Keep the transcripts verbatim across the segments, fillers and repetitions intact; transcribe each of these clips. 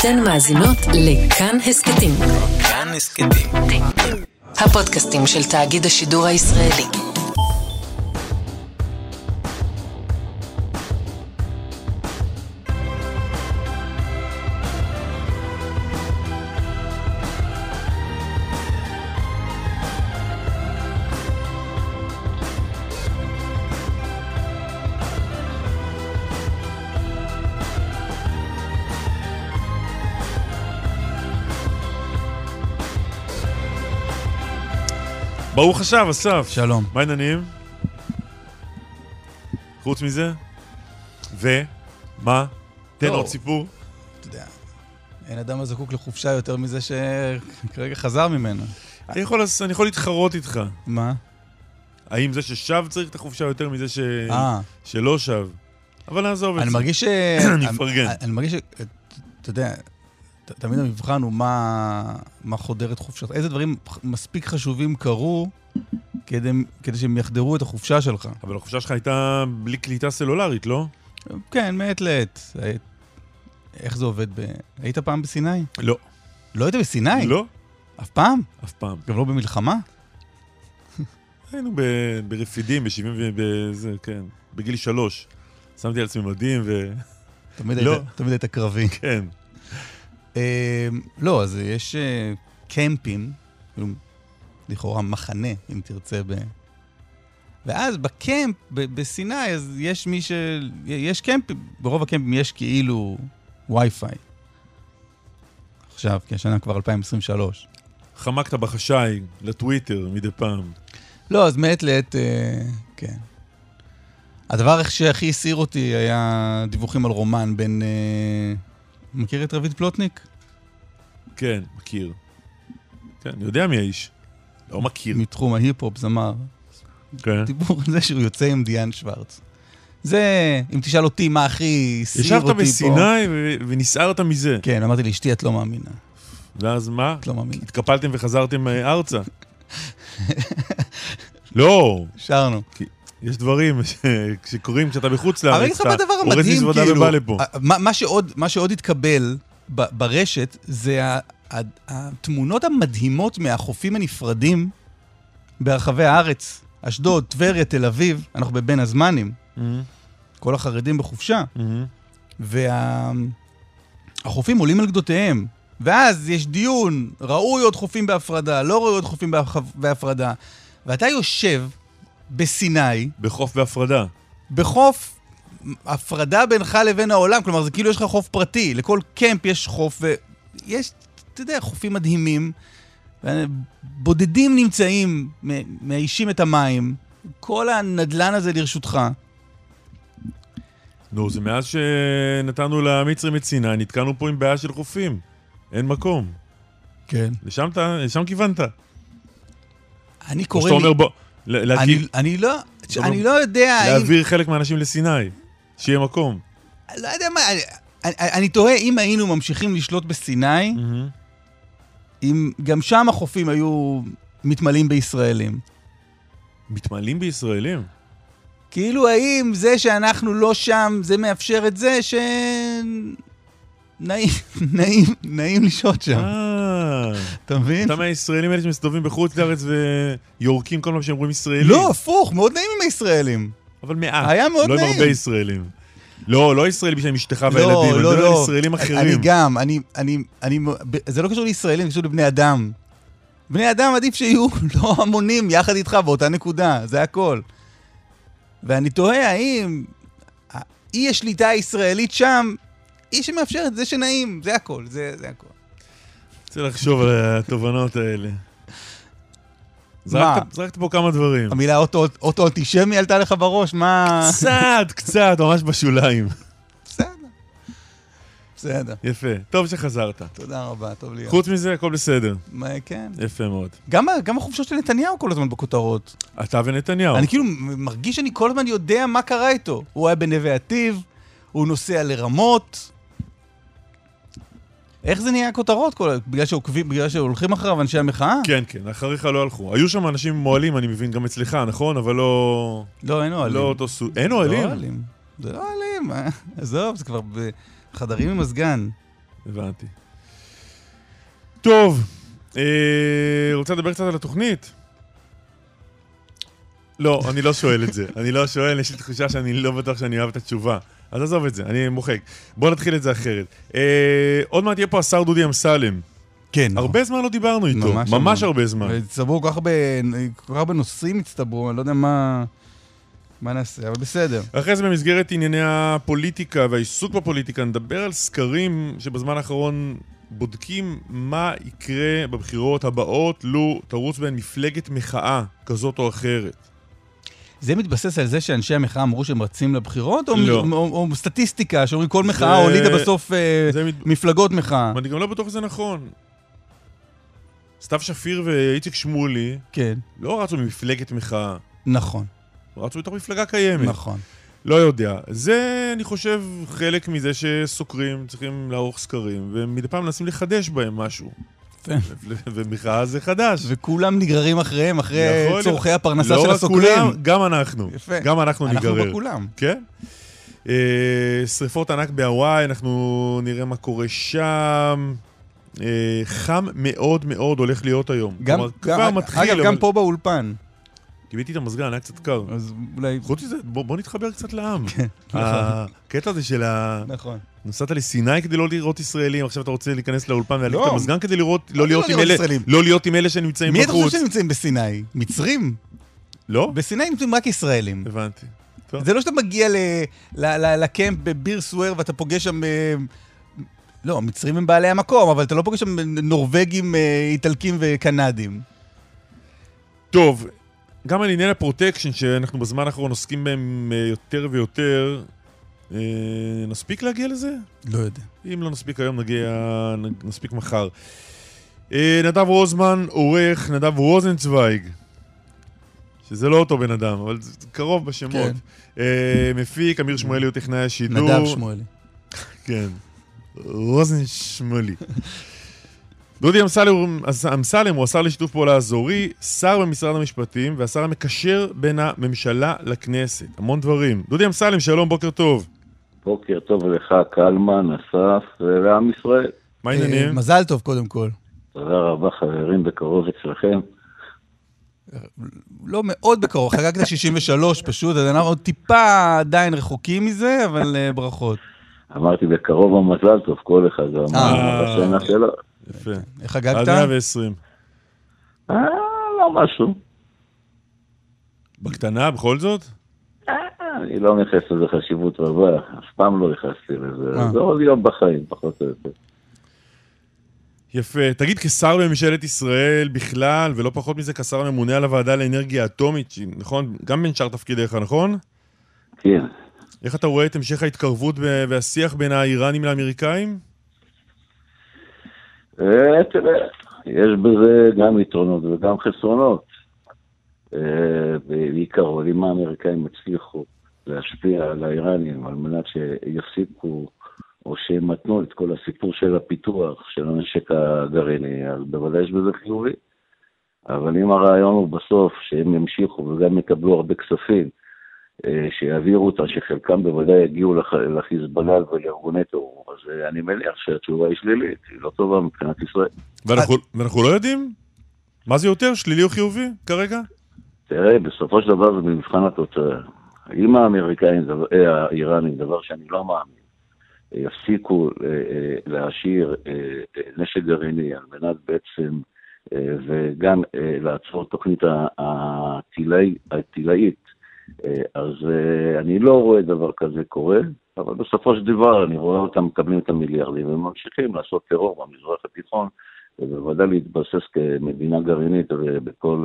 אתן מאזינות לכאן הסקטים. כאן הסקטים. הפודקאסטים של תאגיד השידור הישראלי. ברוך חשב, אסף. שלום. מה העניינים? חוץ מזה? ו? מה? תן עוד סיפור. אתה יודע, אין אדם הזקוק לחופשה יותר מזה שכרגע חזר ממנו. אני יכול, אני יכול להתחרות איתך. מה? האם זה ששב צריך את החופשה יותר מזה ש... שלא שב? אבל נעזוב את זה. אני מרגיש ש... אני אפרגן. אני מרגיש ש... אתה יודע... תמיד המבחן הוא מה, מה חודר את חופשת. איזה דברים מספיק חשובים קרו כדי, כדי שהם יחדרו את החופשה שלך. אבל החופשה שלך הייתה בלי קליטה סלולרית, לא? כן, מעט לעת. איך זה עובד? ב... היית פעם בסיני? לא. לא היית בסיני? לא. אף פעם? אף פעם. גם לא במלחמה? היינו ב... ברפידים, בשבעים ובזה, כן. בגיל שלוש. שמתי על עצמי מדים ו... תמיד לא. היית, תמיד היית קרבי. כן. לא, אז יש קמפים, לכאורה מחנה, אם תרצה, ואז בקמפ, בסיני, אז יש מי ש... יש קמפים, ברוב הקמפים יש כאילו וי-פיי. עכשיו, כי השנה כבר אלפיים עשרים ושלוש. חמקת בחשאי לטוויטר מדי פעם. לא, אז מעט לעת, כן. הדבר שהכי הסעיר אותי היה דיווחים על רומן בין... מכיר את רביד פלוטניק? כן, מכיר. כן, אני יודע מי האיש. לא מכיר. מתחום ההיפ-הופ, זמר. כן. דיבור על זה שהוא יוצא עם דיאן שוורץ. זה, אם תשאל אותי מה הכי סיר אותי פה. ישבת בסיני ו- ונסערת מזה. כן, אמרתי לי, אשתי, את לא מאמינה. ואז מה? את לא מאמינה. התקפלתם וחזרתם ארצה. לא. שרנו. כי... יש דברים שקורים כשאתה בחוץ לארץ. הרי לך בדבר המדהים, כאילו, מה שעוד, מה שעוד התקבל ברשת, זה התמונות המדהימות מהחופים הנפרדים ברחבי הארץ. אשדוד, טבריה, תל אביב, אנחנו בבין הזמנים. כל החרדים בחופשה. והחופים עולים על גדותיהם. ואז יש דיון, ראו עוד חופים בהפרדה, לא ראו עוד חופים בהפרדה. ואתה יושב... בסיני. בחוף בהפרדה. בחוף, הפרדה בינך לבין העולם, כלומר זה כאילו יש לך חוף פרטי, לכל קמפ יש חוף, ויש, אתה יודע, חופים מדהימים, בודדים נמצאים, מאישים את המים, כל הנדלן הזה לרשותך. נו, זה מאז שנתנו למצרים את סיני, נתקענו פה עם בעיה של חופים, אין מקום. כן. לשם, לשם כיוונת. אני קורא לי... או שאתה אומר בו... אני, אני לא, אני לא יודע... להעביר חלק מהאנשים לסיני, שיהיה מקום. לא יודע מה, אני, אני תוהה אם היינו ממשיכים לשלוט בסיני, אם גם שם החופים היו מתמלאים בישראלים. מתמלאים בישראלים? כאילו האם זה שאנחנו לא שם, זה מאפשר את זה ש... נעים, נעים, נעים לשעות שם. אתה מבין? אתה מהישראלים האלה שמסתובבים בחוץ לארץ ויורקים כל פעם שהם רואים ישראלים. לא, הפוך, מאוד נעים עם הישראלים. אבל מעט. היה מאוד נעים. לא עם הרבה ישראלים. לא, לא ישראלים בשביל אשתך והילדים. לא, לא, לא. ישראלים אחרים. אני גם, אני, אני, אני, זה לא קשור לישראלים, זה קשור לבני אדם. בני אדם עדיף שיהיו לא המונים יחד איתך באותה נקודה, זה הכל. ואני תוהה, האם אי השליטה הישראלית שם, אי שמאפשרת, זה שנעים, זה הכל, זה, זה הכל. צריך לחשוב על התובנות האלה. זרקת, זרקת פה כמה דברים. המילה אוטו-אנטישמי עלתה לך בראש, מה... קצת, קצת, ממש בשוליים. בסדר. בסדר. יפה. טוב שחזרת. תודה רבה, טוב להיות. חוץ מזה, הכל בסדר. מה, כן. יפה מאוד. גם, גם החופשות של נתניהו כל הזמן בכותרות. אתה ונתניהו. אני כאילו מרגיש שאני כל הזמן יודע מה קרה איתו. הוא היה בנווה עתיב, הוא נוסע לרמות. איך זה נהיה הכותרות? בגלל שעוקבים, בגלל שהולכים אחריו אנשי המחאה? כן, כן, אחריך לא הלכו. היו שם אנשים מועלים, אני מבין, גם אצלך, נכון? אבל לא... לא, אין אוהלים. לא אותו סוג... אין אוהלים? לא אוהלים. זה לא אוהלים. עזוב, זה כבר בחדרים עם הסגן. הבנתי. טוב, אה, רוצה לדבר קצת על התוכנית? לא, אני לא שואל את זה. אני לא שואל, יש לי תחושה שאני לא בטוח שאני אוהב את התשובה. אז עזוב את זה, אני מוחק. בואו נתחיל את זה אחרת. אה, עוד מעט יהיה פה השר דודי אמסלם. כן. הרבה זמן לא דיברנו איתו. ממש, ממש הרבה זמן. הצטברו כל כך הרבה נושאים הצטברו, אני לא יודע מה... מה נעשה, אבל בסדר. אחרי זה במסגרת ענייני הפוליטיקה והעיסוק בפוליטיקה, נדבר על סקרים שבזמן האחרון בודקים מה יקרה בבחירות הבאות, לו תרוץ בהן מפלגת מחאה כזאת או אחרת. זה מתבסס על זה שאנשי המחאה אמרו שהם רצים לבחירות, או, לא. מ- או, או סטטיסטיקה, שאומרים כל מחאה זה... הולידה בסוף זה מת... מפלגות מחאה. אני גם לא בטוח שזה נכון. סתיו שפיר ואיציק שמולי כן. לא רצו ממפלגת מחאה. נכון. רצו בתוך מפלגה קיימת. נכון. לא יודע. זה, אני חושב, חלק מזה שסוקרים, צריכים לערוך סקרים, ומדי פעם מנסים לחדש בהם משהו. ומחאה זה חדש. וכולם נגררים אחריהם, אחרי צורכי הפרנסה של הסוקרים. גם אנחנו. גם אנחנו נגרר. אנחנו בכולם. כן? שריפות ענק בהוואי, אנחנו נראה מה קורה שם. חם מאוד מאוד הולך להיות היום. כבר מתחיל. אגב, גם פה באולפן. קיבלתי את המזגן, היה קצת קר. אז אולי... חוץ מזה, בוא נתחבר קצת לעם. כן, נכון. הקטע הזה של ה... נכון. נוסעת לסיני כדי לא לראות ישראלים, עכשיו אתה רוצה להיכנס לאולפן ולהליק את המזגן כדי לראות... לא להיות עם אלה שנמצאים בחוץ. מי אתה חושב שנמצאים בסיני? מצרים? לא? בסיני נמצאים רק ישראלים. הבנתי. זה לא שאתה מגיע לקמפ בביר סואר ואתה פוגש שם... לא, מצרים הם בעלי המקום, אבל אתה לא פוגש שם נורווגים, איטלקים וקנדים. טוב. גם על עניין הפרוטקשן, שאנחנו בזמן האחרון עוסקים בהם יותר ויותר, נספיק להגיע לזה? לא יודע. אם לא נספיק היום, נגיע, נספיק מחר. נדב רוזמן עורך, נדב רוזנצוויג, שזה לא אותו בן אדם, אבל זה קרוב בשמות. כן. מפיק, אמיר שמואלי הוא טכנאי השידור. נדב שמואלי. כן. רוזן שמואלי. דודי אמסלם, אמסלם הוא השר לשיתוף פעולה אזורי, שר במשרד המשפטים והשר המקשר בין הממשלה לכנסת. המון דברים. דודי אמסלם, שלום, בוקר טוב. בוקר טוב לך, קלמן, אסף ולעם ישראל. מה העניינים? מזל טוב קודם כל. תודה רבה חברים, בקרוב אצלכם. לא מאוד בקרוב, חגגת שישים ושלוש פשוט, אז אנחנו עוד טיפה עדיין רחוקים מזה, אבל ברכות. אמרתי בקרוב המזל טוב, כל אחד זה אמר, בסנה שלו. יפה. איך הגעת? עד מאה ועשרים. אה, לא משהו. בקטנה, בכל זאת? אה, אני לא נכנס לזה חשיבות רבה, אף פעם לא נכנסתי לזה. זה עוד יום בחיים, פחות או יותר. יפה. תגיד, כשר בממשלת ישראל בכלל, ולא פחות מזה כשר הממונה על הוועדה לאנרגיה אטומית, נכון? גם בין שאר תפקידיך, נכון? כן. איך אתה רואה את המשך ההתקרבות והשיח בין האיראנים לאמריקאים? תראה, יש בזה גם יתרונות וגם חסרונות. בעיקר, אם האמריקאים הצליחו להשפיע על האיראנים על מנת שיפסיקו או שימתנו את כל הסיפור של הפיתוח של הנשק הגרעיני, אז בוודאי יש בזה חיובי. אבל אם הרעיון הוא בסוף שהם ימשיכו וגם יקבלו הרבה כספים שיעבירו אותם, שחלקם בוודאי יגיעו לחיזבאללה ולארגוני טרור, אז אני מניח שהתשובה היא שלילית, היא לא טובה מבחינת ישראל. ואנחנו לא יודעים? מה זה יותר, שלילי או חיובי כרגע? תראה, בסופו של דבר זה במבחן התוצאה. אם האמריקאים, האיראנים, דבר שאני לא מאמין, יפסיקו להשאיר נשק גרעיני על מנת בעצם, וגם לעצור תוכנית הטילאית, אז אני לא רואה דבר כזה קורה, אבל בסופו של דבר אני רואה אותם מקבלים את המיליארדים וממשיכים לעשות טרור במזרח התיכון ובוודאי להתבסס כמדינה גרעינית בכל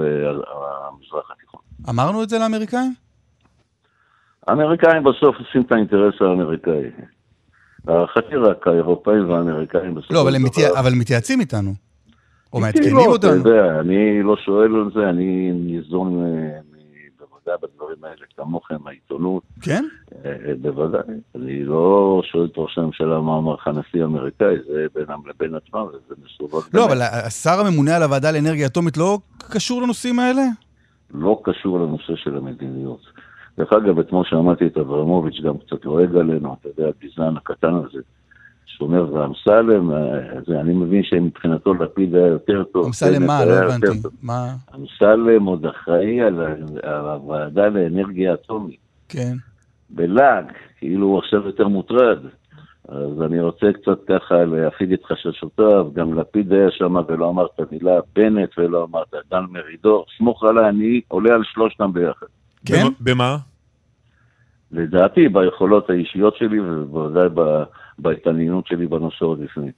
המזרח התיכון. אמרנו את זה לאמריקאים? האמריקאים בסוף עושים את האינטרס האמריקאי. החצי רק האירופאים והאמריקאים בסוף... לא, אבל הם מתייע... אבל מתייעצים איתנו. או מעדכנים לא, אותנו. יודע, אני לא שואל על זה, אני ניזון... בדברים האלה, כמוכם, העיתונות. כן? בוודאי. אני לא שואל את ראש הממשלה מה אמר הנשיא האמריקאי, זה בינם לבין עצמם, וזה מסובב. לא, אבל השר הממונה על הוועדה לאנרגיה אטומית לא קשור לנושאים האלה? לא קשור לנושא של המדיניות. דרך אגב, כמו שאמרתי את אברמוביץ', גם קצת רועד עלינו, אתה יודע, הביזן הקטן הזה, שאומר זה אמסלם, אני מבין שמבחינתו לפיד היה יותר טוב. אמסלם מה? לא הבנתי. אמסלם עוד אחראי על הוועדה לאנרגיה אטומית. כן. בלאג, כאילו הוא עכשיו יותר מוטרד. אז אני רוצה קצת ככה להפיד את חששותיו, גם לפיד היה שם ולא אמרת מילה, בנט ולא אמרת, דן מרידור, סמוך עליי, אני עולה על שלושתם ביחד. כן? במה? לדעתי, ביכולות האישיות שלי ובוודאי בהתעניינות שלי בנושא עוד לפני.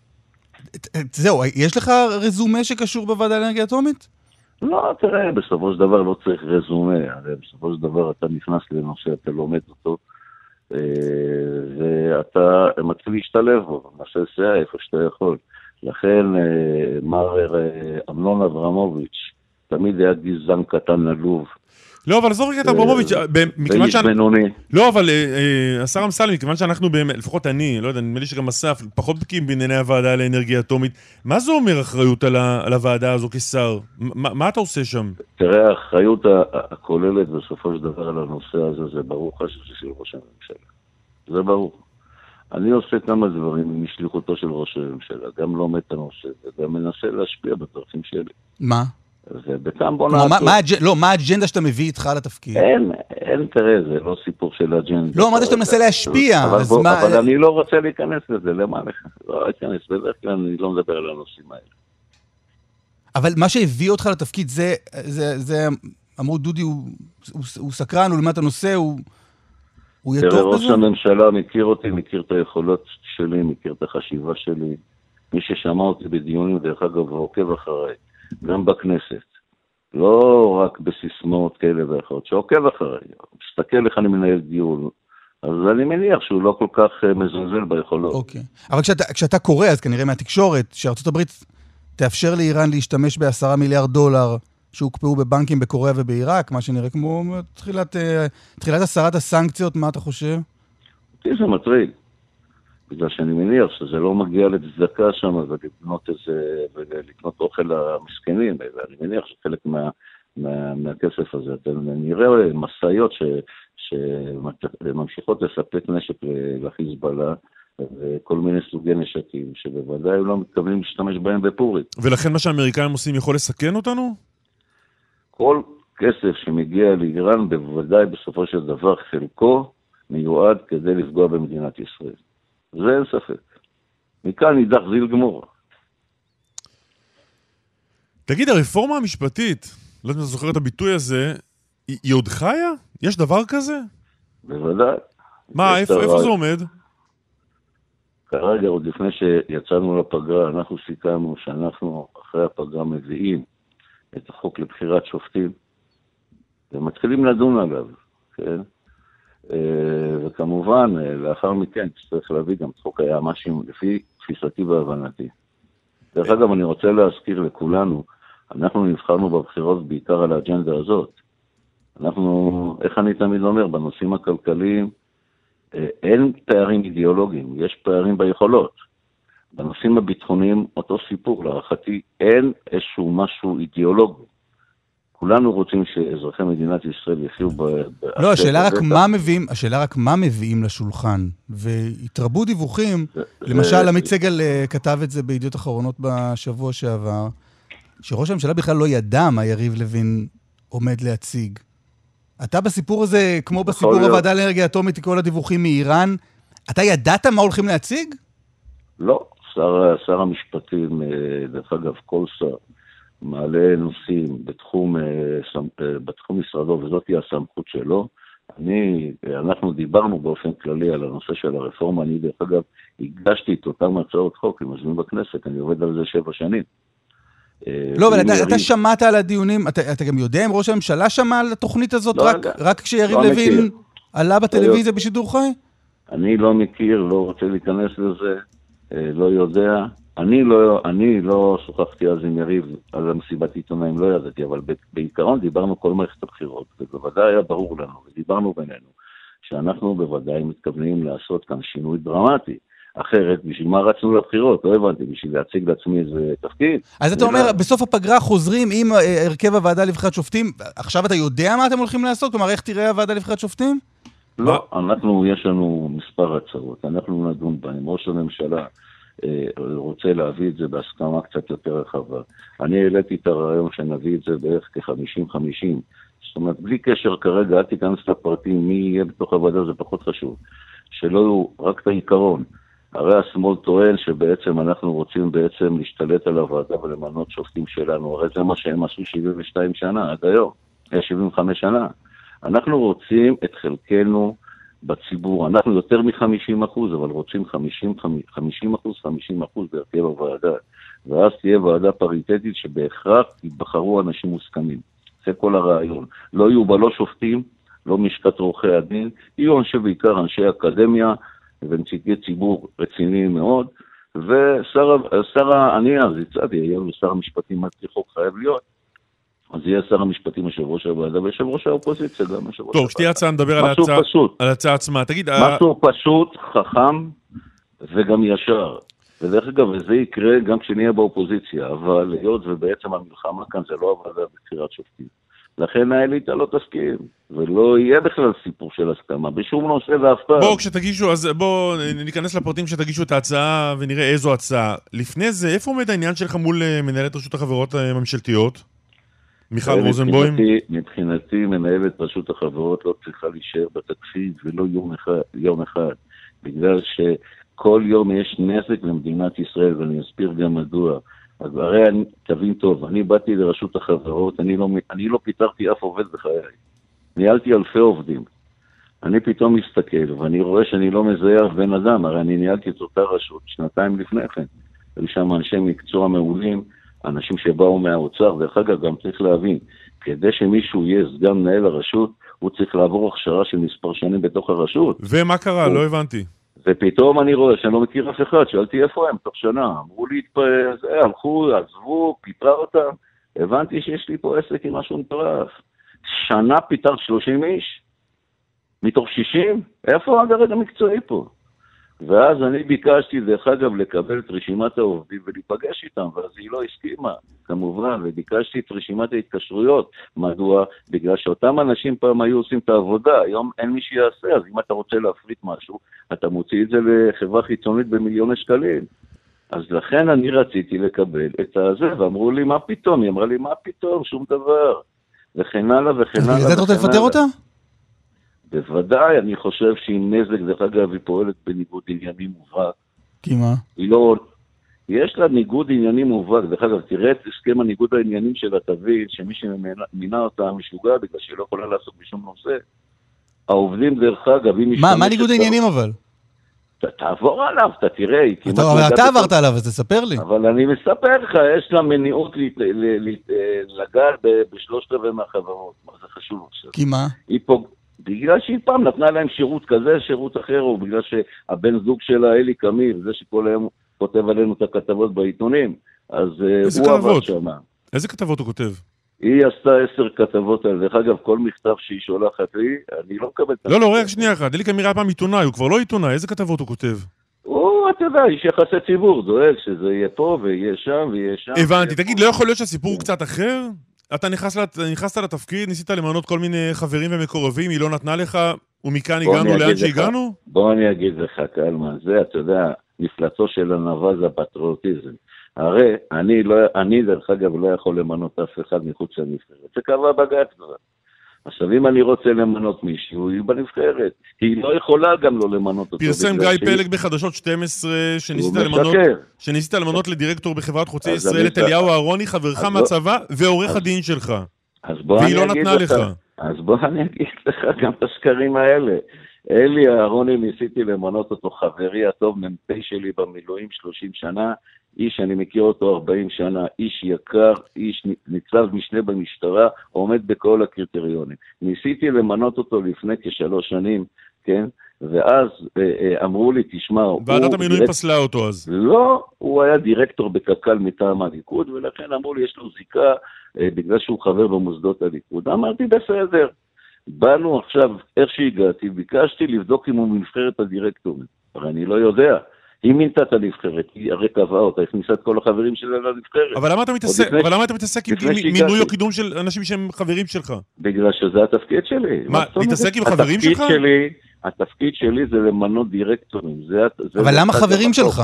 זהו, יש לך רזומה שקשור בוועדה לאנרגיה אטומית? לא, תראה, בסופו של דבר לא צריך רזומה, בסופו של דבר אתה נכנס לנושא, אתה לומד אותו, ואתה מתחיל להשתלב בו, נעשה סייע איפה שאתה יכול. לכן, מר אמנון אברמוביץ' תמיד היה גזען קטן עלוב, לא, אבל עזוב רגע את אברמוביץ', מכיוון שאנחנו... בינוני. לא, אבל השר אמסלם, מכיוון שאנחנו, לפחות אני, לא יודע, נדמה לי שגם אסף, פחות בקיאים בענייני הוועדה לאנרגיה אטומית, מה זה אומר אחריות על הוועדה הזו כשר? מה אתה עושה שם? תראה, האחריות הכוללת בסופו של דבר על הנושא הזה, זה ברוך השם של ראש הממשלה. זה ברוך. אני עושה כמה דברים משליחותו של ראש הממשלה, גם לומד את הנושא, וגם מנסה להשפיע בדרכים שלי. מה? לא, מה האג'נדה שאתה מביא איתך לתפקיד? אין, אין, תראה, זה לא סיפור של אג'נדה. לא, אמרת שאתה מנסה להשפיע. אבל אני לא רוצה להיכנס לזה, למה לך? לא להיכנס לזה, כי אני לא מדבר על הנושאים האלה. אבל מה שהביא אותך לתפקיד זה, אמרו דודי, הוא סקרן, הוא למדת הנושא, הוא יתוך בזה? תראה, ראש הממשלה מכיר אותי, מכיר את היכולות שלי, מכיר את החשיבה שלי. מי ששמע אותי בדיונים, דרך אגב, עוקב אחריי. גם בכנסת, לא רק בסיסמאות כאלה ואחרות, שעוקב אחרי, מסתכל איך אני מנהל דיון, אז אני מניח שהוא לא כל כך מזלזל ביכולות. אוקיי, אבל כשאתה, כשאתה קורא, אז כנראה מהתקשורת, שארצות הברית תאפשר לאיראן להשתמש בעשרה מיליארד דולר, שהוקפאו בבנקים בקוריאה ובעיראק, מה שנראה כמו תחילת, תחילת הסרת הסנקציות, מה אתה חושב? אותי זה מטריד. בגלל שאני מניח שזה לא מגיע לצדקה שם, ולקנות איזה, ולקנות אוכל המסכנים, ואני מניח שחלק מה, מה, מהכסף הזה, אתם נראה מסעיות ש, שממשיכות לספק נשק לחיזבאללה, וכל מיני סוגי נשקים, שבוודאי לא מתכוונים להשתמש בהם בפורית. ולכן מה שהאמריקאים עושים יכול לסכן אותנו? כל כסף שמגיע לאיראן, בוודאי בסופו של דבר חלקו מיועד כדי לפגוע במדינת ישראל. זה אין ספק. מכאן נידח זיל גמור. תגיד, הרפורמה המשפטית, לא יודע אם אתה זוכר את הביטוי הזה, היא עוד חיה? יש דבר כזה? בוודאי. מה, איפה, איפה זה עומד? כרגע, עוד לפני שיצאנו לפגרה, אנחנו סיכמנו שאנחנו אחרי הפגרה מביאים את החוק לבחירת שופטים, ומתחילים לדון עליו, כן? וכמובן, לאחר מכן, צריך להביא גם צחוק היה משהו לפי תפיסתי והבנתי. דרך אגב, אני רוצה להזכיר לכולנו, אנחנו נבחרנו בבחירות בעיקר על האג'נדה הזאת. אנחנו, איך אני תמיד אומר, בנושאים הכלכליים, אין פערים אידיאולוגיים, יש פערים ביכולות. בנושאים הביטחוניים, אותו סיפור, להערכתי, אין איזשהו משהו אידיאולוגי. כולנו רוצים שאזרחי מדינת ישראל יחיו ב... לא, השאלה רק, מה מביאים, השאלה רק מה מביאים לשולחן, והתרבו דיווחים, זה, למשל, זה... עמית סגל כתב את זה בידיעות אחרונות בשבוע שעבר, שראש הממשלה בכלל לא ידע מה יריב לוין עומד להציג. אתה בסיפור הזה, כמו בסיפור הוועדה לאנרגיה אטומית, כל הדיווחים מאיראן, אתה ידעת מה הולכים להציג? לא, שר, שר המשפטים, דרך אגב, כל שר, מעלה נושאים בתחום, בתחום משרדו, וזאת היא הסמכות שלו. אני, אנחנו דיברנו באופן כללי על הנושא של הרפורמה. אני, דרך אגב, הגשתי את אותם הצעות חוק, עם הזמין בכנסת, אני עובד על זה שבע שנים. לא, אבל אתה, אתה שמעת על הדיונים, אתה, אתה גם יודע אם ראש הממשלה שמע על התוכנית הזאת, לא רק, רק כשיריב לא לוין מכיר. עלה בטלוויזיה בשידור חי? אני לא מכיר, לא רוצה להיכנס לזה, לא יודע. אני לא, אני לא שוחחתי אז עם יריב על המסיבת עיתונאים, לא ידעתי, אבל בעיקרון דיברנו כל מערכת הבחירות, ובוודאי היה ברור לנו, ודיברנו בינינו, שאנחנו בוודאי מתכוונים לעשות כאן שינוי דרמטי. אחרת, בשביל מה רצנו לבחירות? לא הבנתי, בשביל להציג לעצמי איזה תפקיד. אז אתה אומר, בסוף הפגרה חוזרים עם הרכב הוועדה לבחירת שופטים, עכשיו אתה יודע מה אתם הולכים לעשות? כלומר, איך תראה הוועדה לבחירת שופטים? לא, אנחנו, יש לנו מספר הצעות, אנחנו נדון בהם. ראש הממשלה רוצה להביא את זה בהסכמה קצת יותר רחבה. אני העליתי את הרעיון שנביא את זה בערך כ-חמישים חמישים. זאת אומרת, בלי קשר כרגע, אל תיכנס לפרטים, מי יהיה בתוך הוועדה, זה פחות חשוב. שלא הוא רק את העיקרון. הרי השמאל טוען שבעצם אנחנו רוצים בעצם להשתלט על הוועדה ולמנות שופטים שלנו. הרי זה מה שהם עשו שבעים ושתיים שנה, עד היום. שבעים וחמש שנה. אנחנו רוצים את חלקנו בציבור. אנחנו יותר מ-חמישים אחוז, אבל רוצים חמישים אחוז, חמישים אחוז בהרכב הוועדה. ואז תהיה ועדה פריטטית שבהכרח יבחרו אנשים מוסכמים. זה כל הרעיון. לא יהיו בה לא שופטים, לא משפט רוחי הדין, יהיו אנשי בעיקר אנשי אקדמיה ונציגי ציבור רציניים מאוד. ושר, אני אז הצעתי, היה לו שר המשפטים מצליח חוק חייב להיות. אז יהיה שר המשפטים יושב ראש הוועדה, ויושב ראש האופוזיציה גם יושב ראש הוועדה. טוב, שתהיה הצעה, נדבר על ההצעה, על ההצעה עצמה. תגיד, משהו פשוט, חכם, וגם ישר. ודרך אגב, וזה יקרה גם כשנהיה באופוזיציה, אבל היות ובעצם המלחמה כאן זה לא הוועדה בבחירת שופטים. לכן האליטה לא תסכים, ולא יהיה בכלל סיפור של הסכמה, בשום נושא ואף פעם. בואו, כשתגישו, אז בואו ניכנס לפרטים שתגישו את ההצעה ונראה איזו הצעה. לפני זה, איפה עומד העניין שלך מול מנהלת רשות החברות הממשלתיות? מיכל רוזנבוים? מבחינתי מנהלת רשות החברות לא צריכה להישאר בתקציב ולא יום אחד, יום אחד, בגלל שכל יום יש נזק למדינת ישראל, ואני אסביר גם מדוע. אז הרי אני, תבין טוב, אני באתי לרשות החברות, אני לא, אני לא פיתרתי אף עובד בחיי, ניהלתי אלפי עובדים. אני פתאום מסתכל ואני רואה שאני לא מזהה בן אדם, הרי אני ניהלתי את אותה רשות שנתיים לפני כן, ושם אנשי מקצוע מעולים, אנשים שבאו מהאוצר, ואחר כך גם צריך להבין, כדי שמישהו יהיה סגן מנהל הרשות, הוא צריך לעבור הכשרה של מספר שנים בתוך הרשות. ומה קרה? לא הבנתי. ופתאום אני רואה שאני לא מכיר אף אחד, שאלתי איפה הם תוך שנה, אמרו לי, הלכו, עזבו, פיתרה אותם, הבנתי שיש לי פה עסק עם משהו מטורף. שנה פיתר שלושים איש, מתוך שישים, איפה הגרד המקצועי פה? ואז אני ביקשתי, דרך אגב, לקבל את רשימת העובדים ולהיפגש איתם, ואז היא לא הסכימה, כמובן, וביקשתי את רשימת ההתקשרויות. מדוע? בגלל שאותם אנשים פעם היו עושים את העבודה, היום אין מי שיעשה, אז אם אתה רוצה להפריט משהו, אתה מוציא את זה לחברה חיצונית במיליוני שקלים. אז לכן אני רציתי לקבל את הזה, ואמרו לי, מה פתאום? היא אמרה לי, מה פתאום? שום דבר. וכן הלאה, וכן הלאה. אז אתה רוצה לפטר אותה? בוודאי, אני חושב שהיא נזק, דרך אגב, היא פועלת בניגוד עניינים מובהק. כי מה? היא לא... יש לה ניגוד עניינים מובהק, דרך אגב, תראה את הסכם הניגוד העניינים שלה, תבין שמי שמינה אותה משוגע, בגלל שהיא לא יכולה לעסוק בשום נושא. העובדים, דרך אגב, היא משתמשת... מה, מה ניגוד העניינים אבל? תעבור עליו, אתה תראה. אתה עברת עליו, אז תספר לי. אבל אני מספר לך, יש לה מניעות לגל בשלושת רבעי מהחברות. מה זה חשוב עכשיו? כי מה? היא פה... בגלל שהיא פעם נתנה להם שירות כזה, שירות אחר, או בגלל שהבן זוג שלה, אלי קמיר, זה שכל היום כותב עלינו את הכתבות בעיתונים, אז הוא עבד שם. איזה כתבות הוא כותב? היא עשתה עשר כתבות על זה. דרך אגב, כל מכתב שהיא שולחת לי, אני לא מקבל... לא, לא, רק שנייה אחת. אלי קמיר היה פעם עיתונאי, הוא כבר לא עיתונאי. איזה כתבות הוא כותב? הוא, אתה יודע, יש יחסי ציבור, דואג שזה יהיה פה ויהיה שם ויהיה שם. הבנתי, תגיד, לא יכול להיות שהסיפור קצת אחר? אתה נכנסת לתפקיד, ניסית למנות כל מיני חברים ומקורבים, היא לא נתנה לך, ומכאן הגענו לאן שהגענו? בוא אני אגיד לך, קלמן, זה, אתה יודע, מפלצו של הנבז הפטריוטיזם. הרי אני, לא, אני דרך אגב, לא יכול למנות אף אחד מחוץ לנבחרת. זה קבע בג"ץ. עכשיו, אם אני רוצה למנות מישהו, היא בנבחרת. היא לא יכולה גם לא למנות אותו. פרסם גיא פלג בחדשות שתים עשרה, שניסית למנות לדירקטור בחברת חוצי ישראל, את אליהו אהרוני, חברך מהצבא, ועורך הדין שלך. והיא לא נתנה לך. אז בוא אני אגיד לך גם את השקרים האלה. אלי אהרוני, ניסיתי למנות אותו, חברי הטוב, מ"פ שלי במילואים שלושים שנה, איש, אני מכיר אותו ארבעים שנה, איש יקר, איש ניצב משנה במשטרה, עומד בכל הקריטריונים. ניסיתי למנות אותו לפני כשלוש שנים, כן? ואז אמרו לי, תשמע... ועדת המינויים פסלה אותו אז. לא, הוא היה דירקטור בקק"ל מטעם הליכוד, ולכן אמרו לי, יש לו זיקה, בגלל שהוא חבר במוסדות הליכוד. אמרתי, בסדר. באנו עכשיו, איך שהגעתי, ביקשתי לבדוק אם הוא מנבחר את הדירקטורים. הרי אני לא יודע. היא מינתה את הנבחרת, היא הרי קבעה אותה, הכניסה את כל החברים שלה לנבחרת. אבל למה אתה מתעסק, לפני, אבל למה אתה מתעסק עם מינוי או קידום של אנשים שהם חברים שלך? בגלל שזה התפקיד שלי. מה, להתעסק עם חברים שלך? שלי, התפקיד שלי זה למנות דירקטורים. זה, זה אבל למה חברים שלך?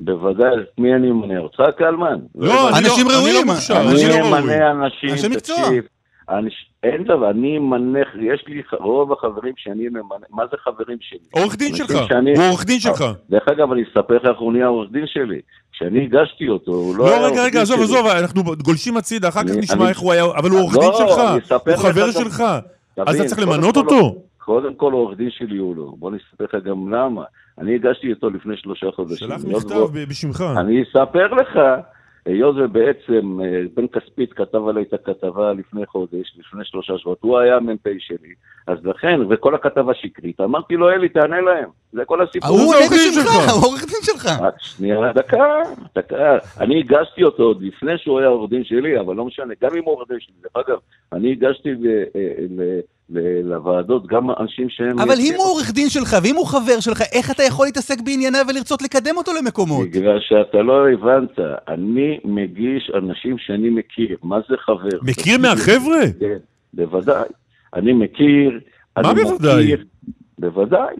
בוודאי, מי אני מנה? רוצה קלמן? לא, אנשים ראויים. אני מנה אנשים, תקשיב. אין דבר, אני מנך, יש לי רוב החברים שאני ממנך, מה זה חברים שלי? עורך דין שלך, הוא עורך דין שלך. דרך אגב, אני אספר לך, הוא נהיה עורך דין שלי, כשאני הגשתי אותו, הוא לא היה עורך דין שלי. לא, רגע, רגע, עזוב, עזוב, אנחנו גולשים הצידה, אחר כך נשמע איך הוא היה, אבל הוא עורך דין שלך, הוא חבר שלך, אז אתה צריך למנות אותו? קודם כל, עורך דין שלי הוא לא, בוא נספר לך גם למה, אני הגשתי אותו לפני שלושה חודשים. שלח מכתב בשמך. אני אספר לך. היות ובעצם בן כספית כתב עלי את הכתבה לפני חודש, לפני שלושה שבועות, הוא היה מנפי שלי, אז לכן, וכל הכתבה שקרית, אמרתי לו, אלי, תענה להם, זה כל הסיפור. הוא עורך דין שלך, הוא עורך דין שלך. שנייה, דקה, דקה, אני הגשתי אותו עוד לפני שהוא היה עורך דין שלי, אבל לא משנה, גם אם הוא עורך דין שלי, דרך אגב, אני הגשתי לוועדות, גם אנשים שהם... אבל אם הוא עורך דין שלך, ואם הוא חבר שלך, איך אתה יכול להתעסק בענייניו ולרצות לקדם אותו למקומות? בגלל שאתה לא הבנת, אני מגיש אנשים שאני מכיר, מה זה חבר? מכיר מהחבר'ה? כן, בוודאי. אני מכיר, מה בוודאי? בוודאי.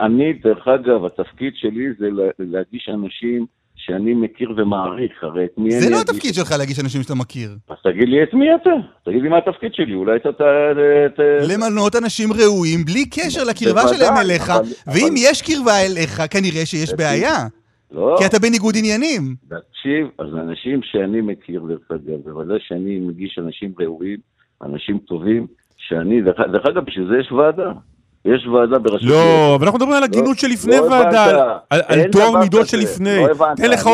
אני, דרך אגב, התפקיד שלי זה להגיש אנשים שאני מכיר ומעריך, הרי את מי... זה לא התפקיד שלך להגיש אנשים שאתה מכיר. אז תגיד לי את מי אתה, תגיד לי מה התפקיד שלי, אולי אתה... למנות אנשים ראויים, בלי קשר לקרבה שלהם אליך, ואם יש קרבה אליך, כנראה שיש בעיה. לא. כי אתה בניגוד עניינים. תקשיב, אז אנשים שאני מכיר, בוודאי שאני מגיש אנשים ראויים, אנשים טובים, שאני, דרך אגב, בשביל זה יש ועדה. יש ועדה בראשות... לא, אבל אנחנו מדברים על הגינות שלפני ועדה, על תואר מידות שלפני. תן לך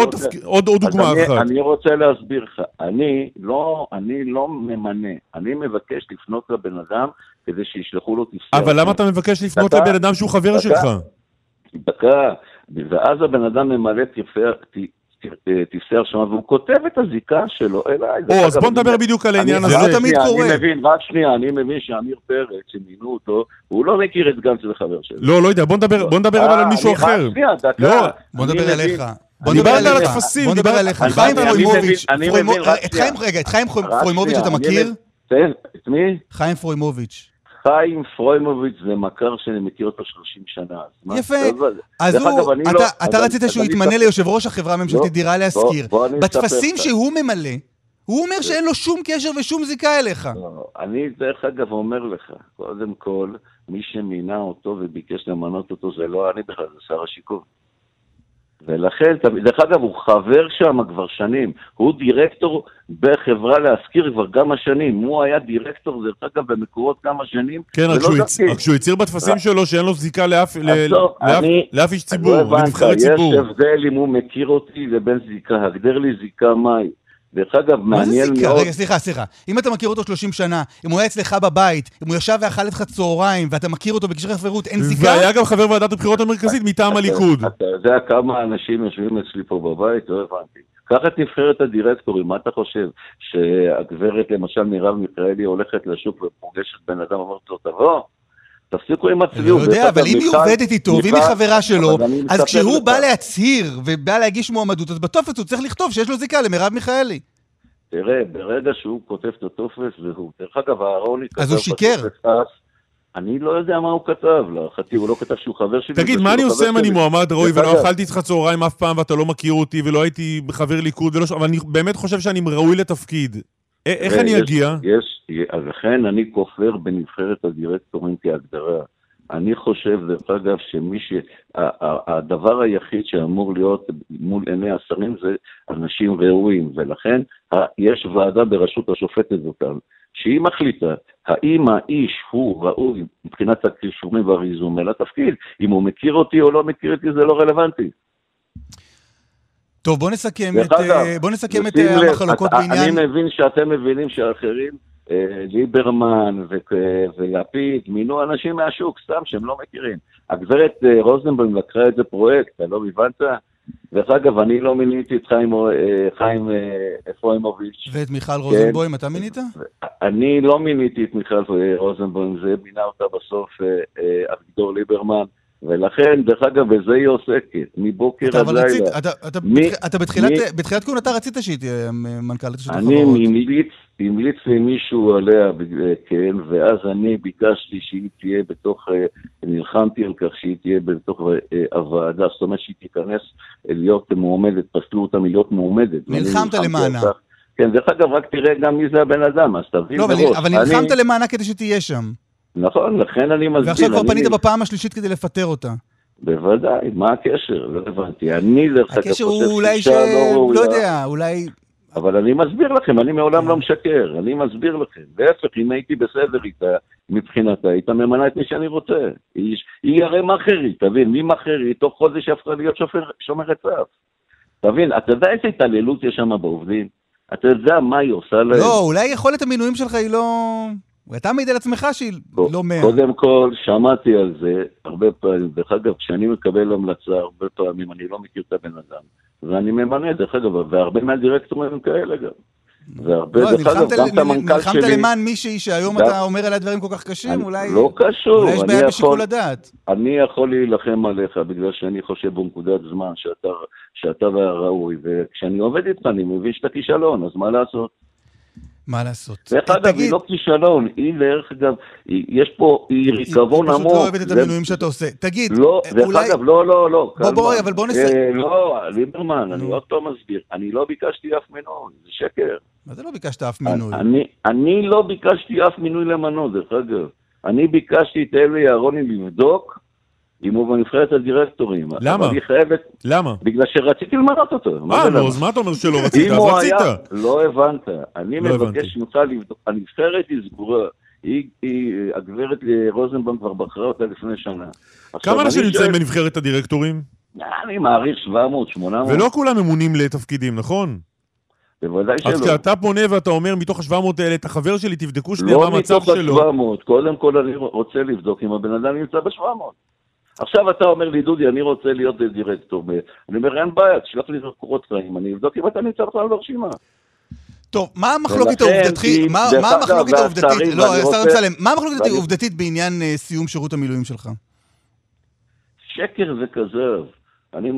עוד דוגמה אחת. אני רוצה להסביר לך. אני לא ממנה. אני מבקש לפנות לבן אדם כדי שישלחו לו תפסה. אבל למה אתה מבקש לפנות לבן אדם שהוא חבר שלך? דקה. ואז הבן אדם ממלא תפסה הרשמה, והוא כותב את הזיקה שלו אליי. או, אז בוא נדבר בדיוק על העניין הזה. זה תמיד קורה. אני מבין, רק שנייה, אני מבין שאמיר פרץ, שמינו אותו, הוא לא מכיר את גנץ לחבר שלו. לא, לא יודע, בוא נדבר אבל על מישהו אחר. לא, בוא נדבר עליך. בוא נדבר על התפסים, נדבר עליך. חיים פרוימוביץ', רגע, את חיים פרוימוביץ' אתה מכיר? את מי? חיים פרוימוביץ'. חיים פרוימוביץ' זה מכר שאני מכיר אותו שלושים שנה. יפה. אז הוא, אתה רצית שהוא יתמנה ליושב ראש החברה הממשלתית דירה להשכיר. בטפסים שהוא ממלא, הוא אומר שאין לו שום קשר ושום זיקה אליך. אני דרך אגב אומר לך, קודם כל, מי שמינה אותו וביקש למנות אותו, זה לא אני בכלל, זה שר השיקום. ולכן, דרך אגב, הוא חבר שם כבר שנים, הוא דירקטור בחברה להזכיר כבר כמה שנים, הוא היה דירקטור, דרך אגב, במקורות כמה שנים. כן, רק שהוא הצהיר בטפסים שלו שאין לו זיקה לאף איש ציבור, לנבחרי ציבור. יש הבדל אם הוא מכיר אותי לבין זיקה, הגדר לי זיקה מהי. דרך אגב, מעניין מאוד... רגע, סליחה, סליחה. אם אתה מכיר אותו שלושים שנה, אם הוא היה אצלך בבית, אם הוא ישב ואכל לך צהריים, ואתה מכיר אותו בקשר חברות, אין זיקה? והיה גם חבר ועדת הבחירות המרכזית מטעם הליכוד. אתה יודע כמה אנשים יושבים אצלי פה בבית? לא הבנתי. ככה תבחר את הדירקטורים, מה אתה חושב? שהגברת, למשל, מירב מיכאלי, הולכת לשוק ופוגשת בן אדם, אמרת לו, תבוא. תפסיקו עם הצביעו. אני יודע, אבל אם היא עובדת איתו, ואם היא חברה שלו, אז כשהוא בא להצהיר, ובא להגיש מועמדות, אז בטופס הוא צריך לכתוב שיש לו זיקה למרב מיכאלי. תראה, ברגע שהוא כותב את הטופס, והוא, דרך אגב, אהרוני כתב... אז הוא שיקר. אני לא יודע מה הוא כתב, להערכתי, הוא לא כתב שהוא חבר שלי. תגיד, מה אני עושה אם אני מועמד רוי, ולא אכלתי איתך צהריים אף פעם, ואתה לא מכיר אותי, ולא הייתי חבר ליכוד, אבל אני באמת חושב שאני ראוי לתפקיד. איך אני אגיע? יש, אז לכן אני כופר בנבחרת הדירקטורים כהגדרה. אני חושב, דרך אגב, שמי ש... הדבר היחיד שאמור להיות מול עיני השרים זה אנשים ראויים, ולכן יש ועדה בראשות השופטת אותם, שהיא מחליטה, האם האיש הוא ראוי מבחינת הכישורים והריזום אל התפקיד, אם הוא מכיר אותי או לא מכיר אותי, זה לא רלוונטי. טוב, בוא נסכם את, בוא נסכם את המחלוקות בעניין. אני מבין שאתם מבינים שאחרים, ליברמן ולפיד, מינו אנשים מהשוק, סתם שהם לא מכירים. הגברת רוזנבוים לקחה את זה פרויקט, לא הבנת? ואחר אגב, אני לא מיניתי את חיים פרוימוביץ'. ואת מיכל רוזנבוים, אתה מינית? אני לא מיניתי את מיכל רוזנבוים, זה מינה אותה בסוף אביגדור ליברמן. ולכן, דרך אגב, בזה היא עוסקת, מבוקר עד לילה. אתה בתחילת כהונה, אתה רצית שהיא תהיה מנכ"לית של החברות. אני המליץ למישהו עליה, כן, ואז אני ביקשתי שהיא תהיה בתוך, נלחמתי על כך שהיא תהיה בתוך הוועדה, זאת אומרת שהיא תיכנס להיות מועמדת, פסלו אותה מלהיות מועמדת. נלחמת למענה. כן, דרך אגב, רק תראה גם מי זה הבן אדם, אז תבין מראש. לא, אבל נלחמת למענה כדי שתהיה שם. נכון, לכן אני מסביר. ועכשיו כבר פנית בפעם השלישית כדי לפטר אותה. בוודאי, מה הקשר? לא הבנתי. אני לך הקשר הוא אולי ש... לא יודע, אולי... אבל אני מסביר לכם, אני מעולם לא משקר, אני מסביר לכם. להפך, אם הייתי בסדר איתה, מבחינתה, הייתה ממנה את מי שאני רוצה. היא הרי מאחרית, תבין, מי מאחרית, תוך חודש הפכה להיות שומרת סף. תבין, אתה יודע איזה התעללות יש שם בעובדים? אתה יודע מה היא עושה להם? לא, אולי יכולת המינויים שלך היא לא... ואתה מעיד על עצמך שהיא לא מאה. קודם כל, שמעתי על זה הרבה פעמים. דרך אגב, כשאני מקבל המלצה הרבה פעמים, אני לא מכיר את הבן אדם. ואני ממנה, דרך אגב, והרבה מהדירקטורים הם כאלה גם. והרבה, דרך אגב, גם את המנכ"ל שלי... נלחמת למען מישהי שהיום אתה אומר עליה דברים כל כך קשים, אולי... לא קשור. אולי יש בעיה בשיקול הדעת. אני יכול להילחם עליך, בגלל שאני חושב בנקודת זמן שאתה ראוי, וכשאני עובד איתך, אני מבין שאתה כישלון, אז מה לעשות? מה לעשות? ואחד אגב, תגיד... היא לא כישלון, היא דרך אגב, יש פה, היא ריקבון עמוק. היא פשוט לא אוהבת את המינויים זה... שאתה עושה. תגיד, לא, אולי... ואחד אגב, לא, לא, לא. בוא בואי, אבל בוא נסיים. אה, לא, ליברמן, אני עוד לא מסביר. אני לא ביקשתי אף מינוי, זה שקר. מה זה לא ביקשת אף מינוי? אני, אני לא ביקשתי אף מינוי למנות, דרך אגב. אני ביקשתי את אלי אהרוני לבדוק, אם הוא בנבחרת הדירקטורים. למה? חייבת... למה? בגלל שרציתי למנות אותו. אה, נו, אז מה אתה אומר שלא רצית? אז רצית. היה... לא הבנת. אני לא מבקש ממך לבדוק. הנבחרת היא סגורה. היא, היא... הגברת רוזנבאום כבר בחרה אותה לפני שנה. כמה אנשים שואל... נמצאים בנבחרת הדירקטורים? אני מעריך שבע מאות, שמונה מאות. ולא כולם ממונים לתפקידים, נכון? בוודאי שלא. אז כשאתה פונה ואתה אומר מתוך ה-שבע מאות האלה, את החבר שלי תבדקו שנייה מה המצב שלו. לא מתוך ה-שבע מאות. קודם כל אני רוצה לבדוק אם הבן אדם נמצא ב-שבע מאות. עכשיו אתה אומר לי, דודי, אני רוצה להיות דירקטור. אני אומר, אין בעיה, תשלח לי קורות חיים, אני אבדוק אם אתה נמצא בכלל ברשימה. טוב, מה המחלוקת העובדתית? מה המחלוקת העובדתית? לא, השר אמסלם, מה המחלוקת העובדתית בעניין סיום שירות המילואים שלך? שקר וכזב.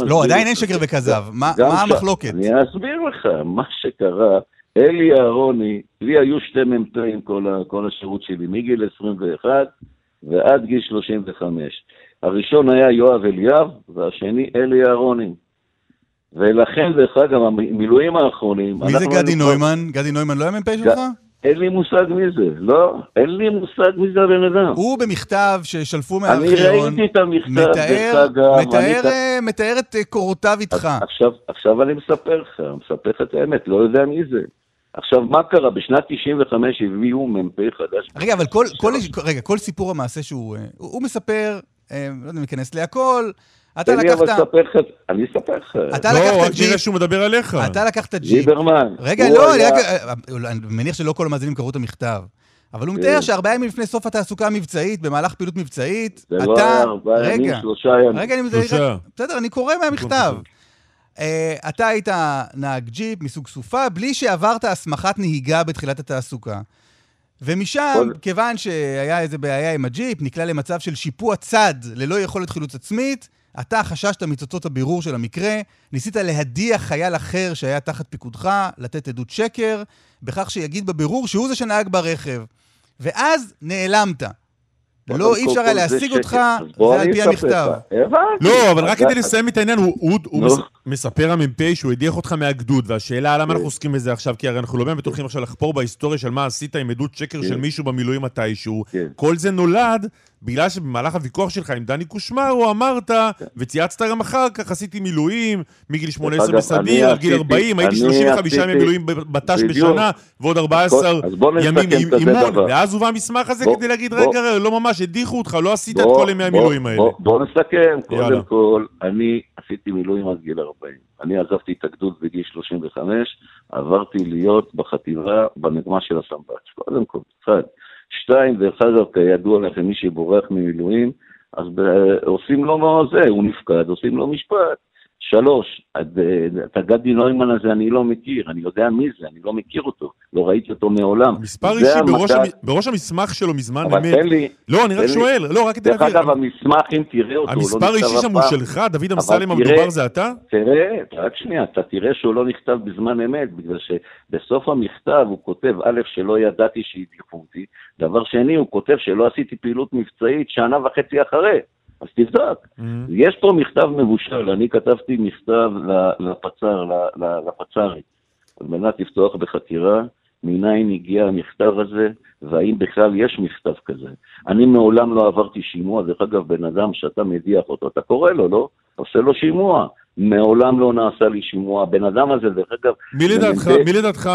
לא, עדיין אין שקר וכזב. מה המחלוקת? אני אסביר לך, מה שקרה, אלי אהרוני, לי היו שתי מ"פים כל השירות שלי, מגיל עשרים ואחת ועד גיל שלושים וחמש. הראשון היה יואב אליאב, והשני אלי אהרוני. ולכן, דרך אגב, המילואים האחרונים... מי זה גדי נוימן? גדי נוימן לא היה מ"פ שלך? אין לי מושג מי זה, לא. אין לי מושג מי זה הבן אדם. הוא במכתב ששלפו מהארכיון... אני ראיתי את המכתב, דרך אגב... מתאר את קורותיו איתך. עכשיו אני מספר לך, מספר לך את האמת, לא יודע מי זה. עכשיו, מה קרה? בשנת תשעים וחמש הביאו מ"פ חדש. רגע, אבל כל סיפור המעשה שהוא... הוא מספר... לא יודע, מכנס להכל, אתה לקחת... אני אספר לך. לא, רק נראה שהוא מדבר עליך. אתה לקחת ג'יפ. ליברמן. רגע, לא, אני מניח שלא כל המאזינים קראו את המכתב, אבל הוא מתאר שארבעה ימים לפני סוף התעסוקה המבצעית, במהלך פעילות מבצעית, אתה... זה לא היה ארבעה ימים, שלושה ימים. רגע, אני מדבר... בסדר, אני קורא מהמכתב. אתה היית נהג ג'יפ מסוג סופה, בלי שעברת הסמכת נהיגה בתחילת התעסוקה. ומשם, כיוון שהיה איזה בעיה עם הג'יפ, נקלע למצב של שיפוע צד ללא יכולת חילוץ עצמית, אתה חששת מתוצאות הבירור של המקרה, ניסית להדיח חייל אחר שהיה תחת פיקודך, לתת עדות שקר, בכך שיגיד בבירור שהוא זה שנהג ברכב. ואז נעלמת. לא, אי אפשר היה להשיג אותך, זה על פי המכתב. לא, אבל רק כדי לסיים את העניין, הוא מספר המ"פ שהוא הדיח אותך מהגדוד, והשאלה למה אנחנו עוסקים בזה עכשיו, כי הרי אנחנו לא באמת הולכים עכשיו לחפור בהיסטוריה של מה עשית עם עדות שקר של מישהו במילואים מתישהו. כל זה נולד בגלל שבמהלך הוויכוח שלך עם דני קושמרו אמרת, וצייצת גם אחר כך, עשיתי מילואים מגיל שמונה עשרה בסדיר, גיל ארבעים, הייתי שלושים וחמישה ימים מילואים בתש בשנה, ועוד ארבעה עשר ימים אימון, ואז הובא המסמך הזה כדי להגיד, רגע, לא ממש הדיחו אותך, לא עשית את כל ימי המילואים האלה. בוא נסכם, קודם כל, אני עשיתי מילואים עד גיל ארבעים, אני עזבתי את הגדוד בגיל שלושים וחמש, עברתי להיות בחטיבה בנגמה של הסמב"ץ, קודם כל, אחד. שתיים, דרך אגב, כידוע לכם, מי שבורח ממילואים, אז עושים לו מה זה, הוא נפקד, עושים לו משפט. שלוש, את הגדי נוימן הזה אני לא מכיר, אני יודע מי זה, אני לא מכיר אותו, לא ראיתי אותו מעולם. מספר אישי בראש, המתת... בראש המסמך שלו מזמן אמת. לי, לא, אני רק לי... שואל, לא, רק את דרך אגב, המסמך, אם תראה אותו, המספר לא אישי שם הוא שלך, דוד אמסלם המדובר זה אתה? תראה, רק שנייה, אתה תראה שהוא לא נכתב בזמן אמת, בגלל שבסוף המכתב הוא כותב, א', שלא ידעתי שהדיחו אותי, דבר שני, הוא כותב שלא עשיתי פעילות מבצעית שנה וחצי אחרי. אז תבדק. Mm-hmm. יש פה מכתב מבושל, אני כתבתי מכתב לפצר, לפצרית, על מנת לפתוח בחקירה, מניין הגיע המכתב הזה, והאם בכלל יש מכתב כזה. אני מעולם לא עברתי שימוע, דרך אגב, בן אדם שאתה מדיח אותו, אתה קורא לו, לא? עושה לו שימוע. מעולם לא נעשה לי שימוע, בן אדם הזה, דרך אגב... מי לדעתך, מי לדעתך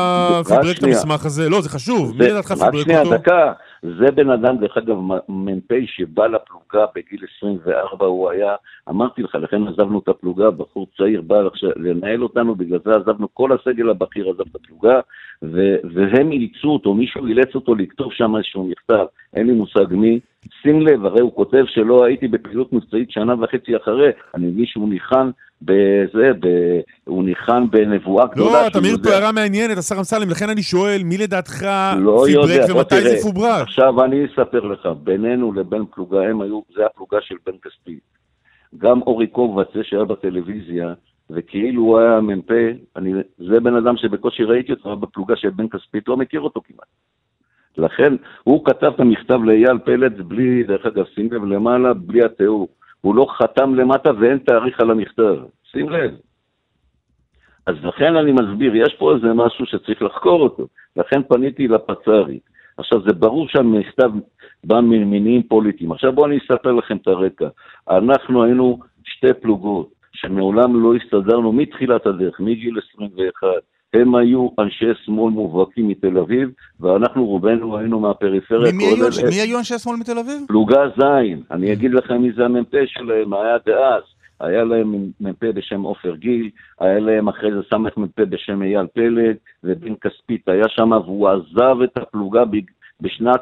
פברק את המסמך הזה? לא, זה חשוב, מי לדעתך פברק אותו? רק שנייה, דקה. זה בן אדם, דרך אגב, מנפי שבא לפלוגה בגיל עשרים וארבע, הוא היה, אמרתי לך, לכן עזבנו את הפלוגה, בחור צעיר בא לנהל אותנו, בגלל זה עזבנו, כל הסגל הבכיר עזב את הפלוגה, והם אילצו אותו, מישהו אילץ אותו לכתוב שם איזשהו מכתב, אין לי מושג מי, שים לב, הרי הוא כותב שלא הייתי בפעילות מבצעית שנה וחצי אחרי, אני מבין שהוא ניחן בזה, הוא ניחן בנבואה גדולה. לא, תמיר פערה מעניינת, השר אמסלם, לכן אני שואל, מי לדעתך פיברק ומתי זה פוברק? עכשיו אני אספר לך, בינינו לבין פלוגה, הם היו, זה הפלוגה של בן קספית. גם אורי קובץ, זה שהיה בטלוויזיה, וכאילו הוא היה מ"פ, זה בן אדם שבקושי ראיתי אותו, בפלוגה של בן קספית, לא מכיר אותו כמעט. לכן הוא כתב את המכתב לאייל פלד בלי, דרך אגב, שים לב למעלה, בלי התיאור. הוא לא חתם למטה ואין תאריך על המכתב. שים לב. אז לכן אני מסביר, יש פה איזה משהו שצריך לחקור אותו. לכן פניתי לפצרית. עכשיו זה ברור שהמכתב בא ממניעים פוליטיים. עכשיו בואו אני אספר לכם את הרקע. אנחנו היינו שתי פלוגות שמעולם לא הסתדרנו מתחילת הדרך, מגיל עשרים ואחת. הם היו אנשי שמאל מובהקים מתל אביב, ואנחנו רובנו היינו מהפריפריה. מי, היו, אל... מי היו אנשי שמאל מתל אביב? פלוגה זין. אני אגיד לכם מי זה המ"פ שלהם, היה דאז. היה להם מ"פ בשם עופר גיל, היה להם אחרי זה סמך מ"פ בשם אייל פלד, ובן כספית היה שם, והוא עזב את הפלוגה ב... בשנת,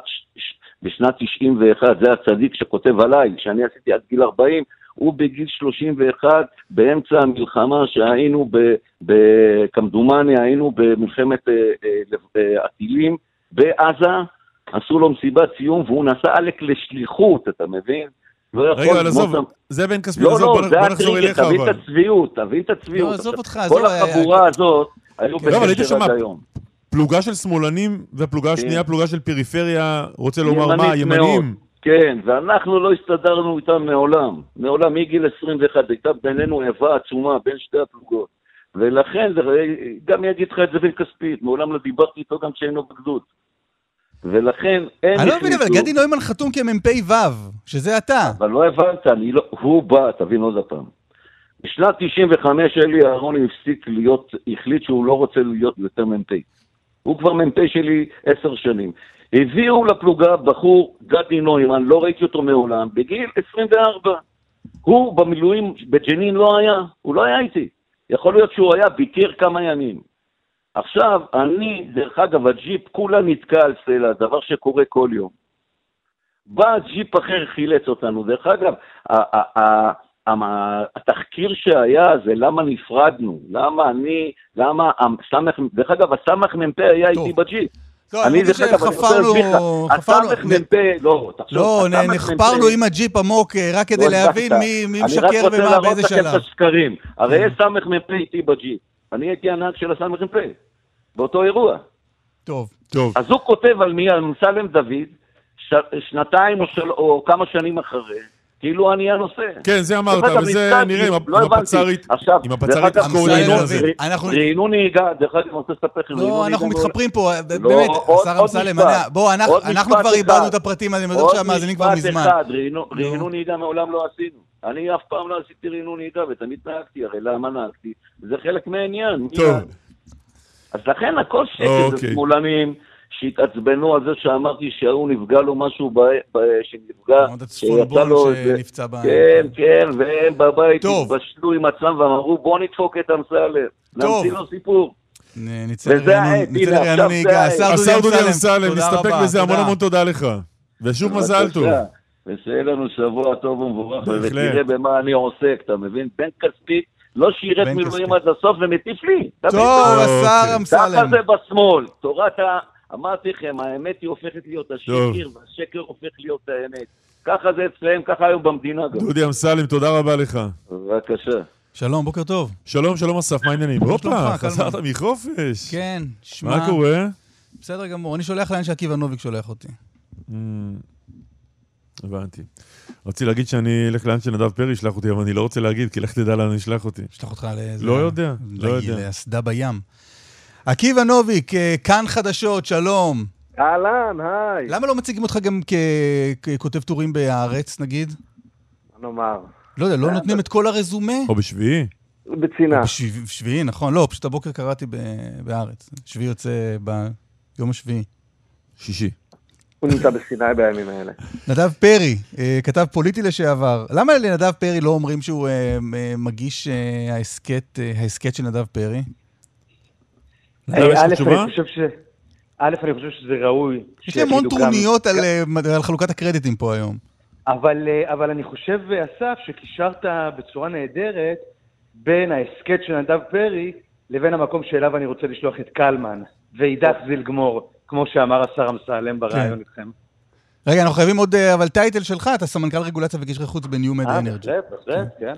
בשנת תשעים ואחת. זה הצדיק שכותב עליי, שאני עשיתי עד גיל ארבעים, הוא בגיל שלושים ואחת, באמצע המלחמה שהיינו בקמדומניה, היינו במלחמת הטילים בעזה, עשו לו מסיבת סיום, והוא נסע עלק לשליחות, אתה מבין? רגע, אבל עזוב, זה בן כספי, לא, לא, זה הטריק, תבין את הצביעות, תבין את הצביעות. לא, עזוב אותך, כל החבורה הזאת היו בקשר עד היום. פלוגה של שמאלנים, והפלוגה השנייה, פלוגה של פריפריה, רוצה לומר מה, ימנים? כן, ואנחנו לא הסתדרנו איתם מעולם. מעולם, מגיל עשרים ואחת, הייתה בינינו איבה עצומה, בין שתי הפלוגות. ולכן, גם יגיד לך את זה בן כספית, מעולם לא דיברתי איתו גם כשהיינו בגדוד. ולכן, אין... אני לא מבין, אבל גדי נוימן חתום כמ"פ ו', שזה אתה. אבל לא הבנת, אני לא... הוא בא, תבין עוד הפעם. בשנת תשעים וחמש, אלי אהרוני הפסיק להיות, החליט שהוא לא רוצה להיות יותר מ"פ. הוא כבר מ"פ שלי עשר שנים. הביאו לפלוגה בחור גדי נוימן, לא ראיתי אותו מעולם, בגיל עשרים וארבע. הוא במילואים בג'נין לא היה, הוא לא היה איתי. יכול להיות שהוא היה ביקר כמה ימים. עכשיו, אני, דרך אגב, הג'יפ כולה נתקע על סלע, דבר שקורה כל יום. בא ג'יפ אחר חילץ אותנו, דרך אגב, ה- ה- התחקיר שהיה זה למה נפרדנו, למה אני, למה, סמך, דרך אגב, הסמך מ"פ היה איתי בג'יפ. אני דרך אגב, אני רוצה להסביר לך, הסמך מ"פ, לא, תחשוב, לא, נחפרנו עם הג'יפ עמוק, רק כדי להבין מי משקר ומה, באיזה שלב. אני רק רוצה להראות לכם את השקרים, הרי סמך מ"פ איתי בג'יפ, אני הייתי הנהג של הסמך מ"פ, באותו אירוע. טוב, טוב. אז הוא כותב על מי, על אמסלם דוד, שנתיים או כמה שנים אחרי, כאילו אני הנושא. כן, זה אמרת, וזה נראה עם הפצרית. עכשיו, ראינו נהיגה, דרך אגב, אני רוצה לספר לכם. לא, אנחנו מתחפרים פה, באמת, השר אמסלם, בואו, אנחנו כבר איבדנו את הפרטים, אני יודע שהמאזינים כבר מזמן. ראינו נהיגה מעולם לא עשינו. אני אף פעם לא עשיתי ראינו נהיגה, ותמיד נהגתי, הרי למה נהגתי? זה חלק מהעניין. טוב. אז לכן הכל שקט, זה שמאלנים, שהתעצבנו על זה שאמרתי שהוא נפגע לו משהו ב... ב... שנפגע, שיצא לו איזה... כן, כן, והם בבית התבשלו עם עצמם ואמרו בוא נדפוק את אמסלם, נמציא לו סיפור. וזה העת, הנה, עכשיו זה העת. השר דודי אמסלם, נסתפק בזה, המון המון תודה לך. ושוב מזל טוב. ושיהיה לנו שבוע טוב ומבורך, ותראה במה אני עוסק, אתה מבין? בן כספית לא שירת מילואים עד הסוף ומטיף לי. טוב, השר אמסלם. ככה זה בשמאל. תורת ה... אמרתי לכם, האמת היא הופכת להיות השקר, והשקר הופך להיות האמת. ככה זה אצלם, ככה היום במדינה גם. דודי אמסלם, תודה רבה לך. בבקשה. שלום, בוקר טוב. שלום, שלום אסף, מה העניינים? הופה, חזרת מחופש. כן, שמע. מה קורה? בסדר גמור, אני שולח לאן שעקיבא נוביק שולח אותי. הבנתי. רציתי להגיד שאני אלך לאן שנדב פרי ישלח אותי, אבל אני לא רוצה להגיד, כי לך תדע לאן ישלח אותי. ישלח אותך לאיזה... לא יודע, לא יודע. להסדה בים. עקיבא נוביק, כאן חדשות, שלום. אהלן, היי. למה לא מציגים אותך גם ככותב טורים בארץ, נגיד? נאמר. לא יודע, לא נותנים את כל הרזומה? או בשביעי? בצינה. בשביעי, נכון. לא, פשוט הבוקר קראתי בארץ. שביעי יוצא ביום השביעי. שישי. הוא נמצא בסיני בימים האלה. נדב פרי, כתב פוליטי לשעבר. למה לנדב פרי לא אומרים שהוא מגיש ההסקט של נדב פרי? א', אני חושב שזה ראוי. יש לי המון טרוניות על חלוקת הקרדיטים פה היום. אבל אני חושב, אסף, שקישרת בצורה נהדרת בין ההסקט של נדב פרי לבין המקום שאליו אני רוצה לשלוח את קלמן, ועידת זילגמור. כמו שאמר השר אמסלם ברעיון איתכם. רגע, אנחנו חייבים עוד, אבל טייטל שלך, אתה סמנכ"ל רגולציה וקשרי חוץ בניו מד אנרג'י. אה, בהחלט, בהחלט, כן.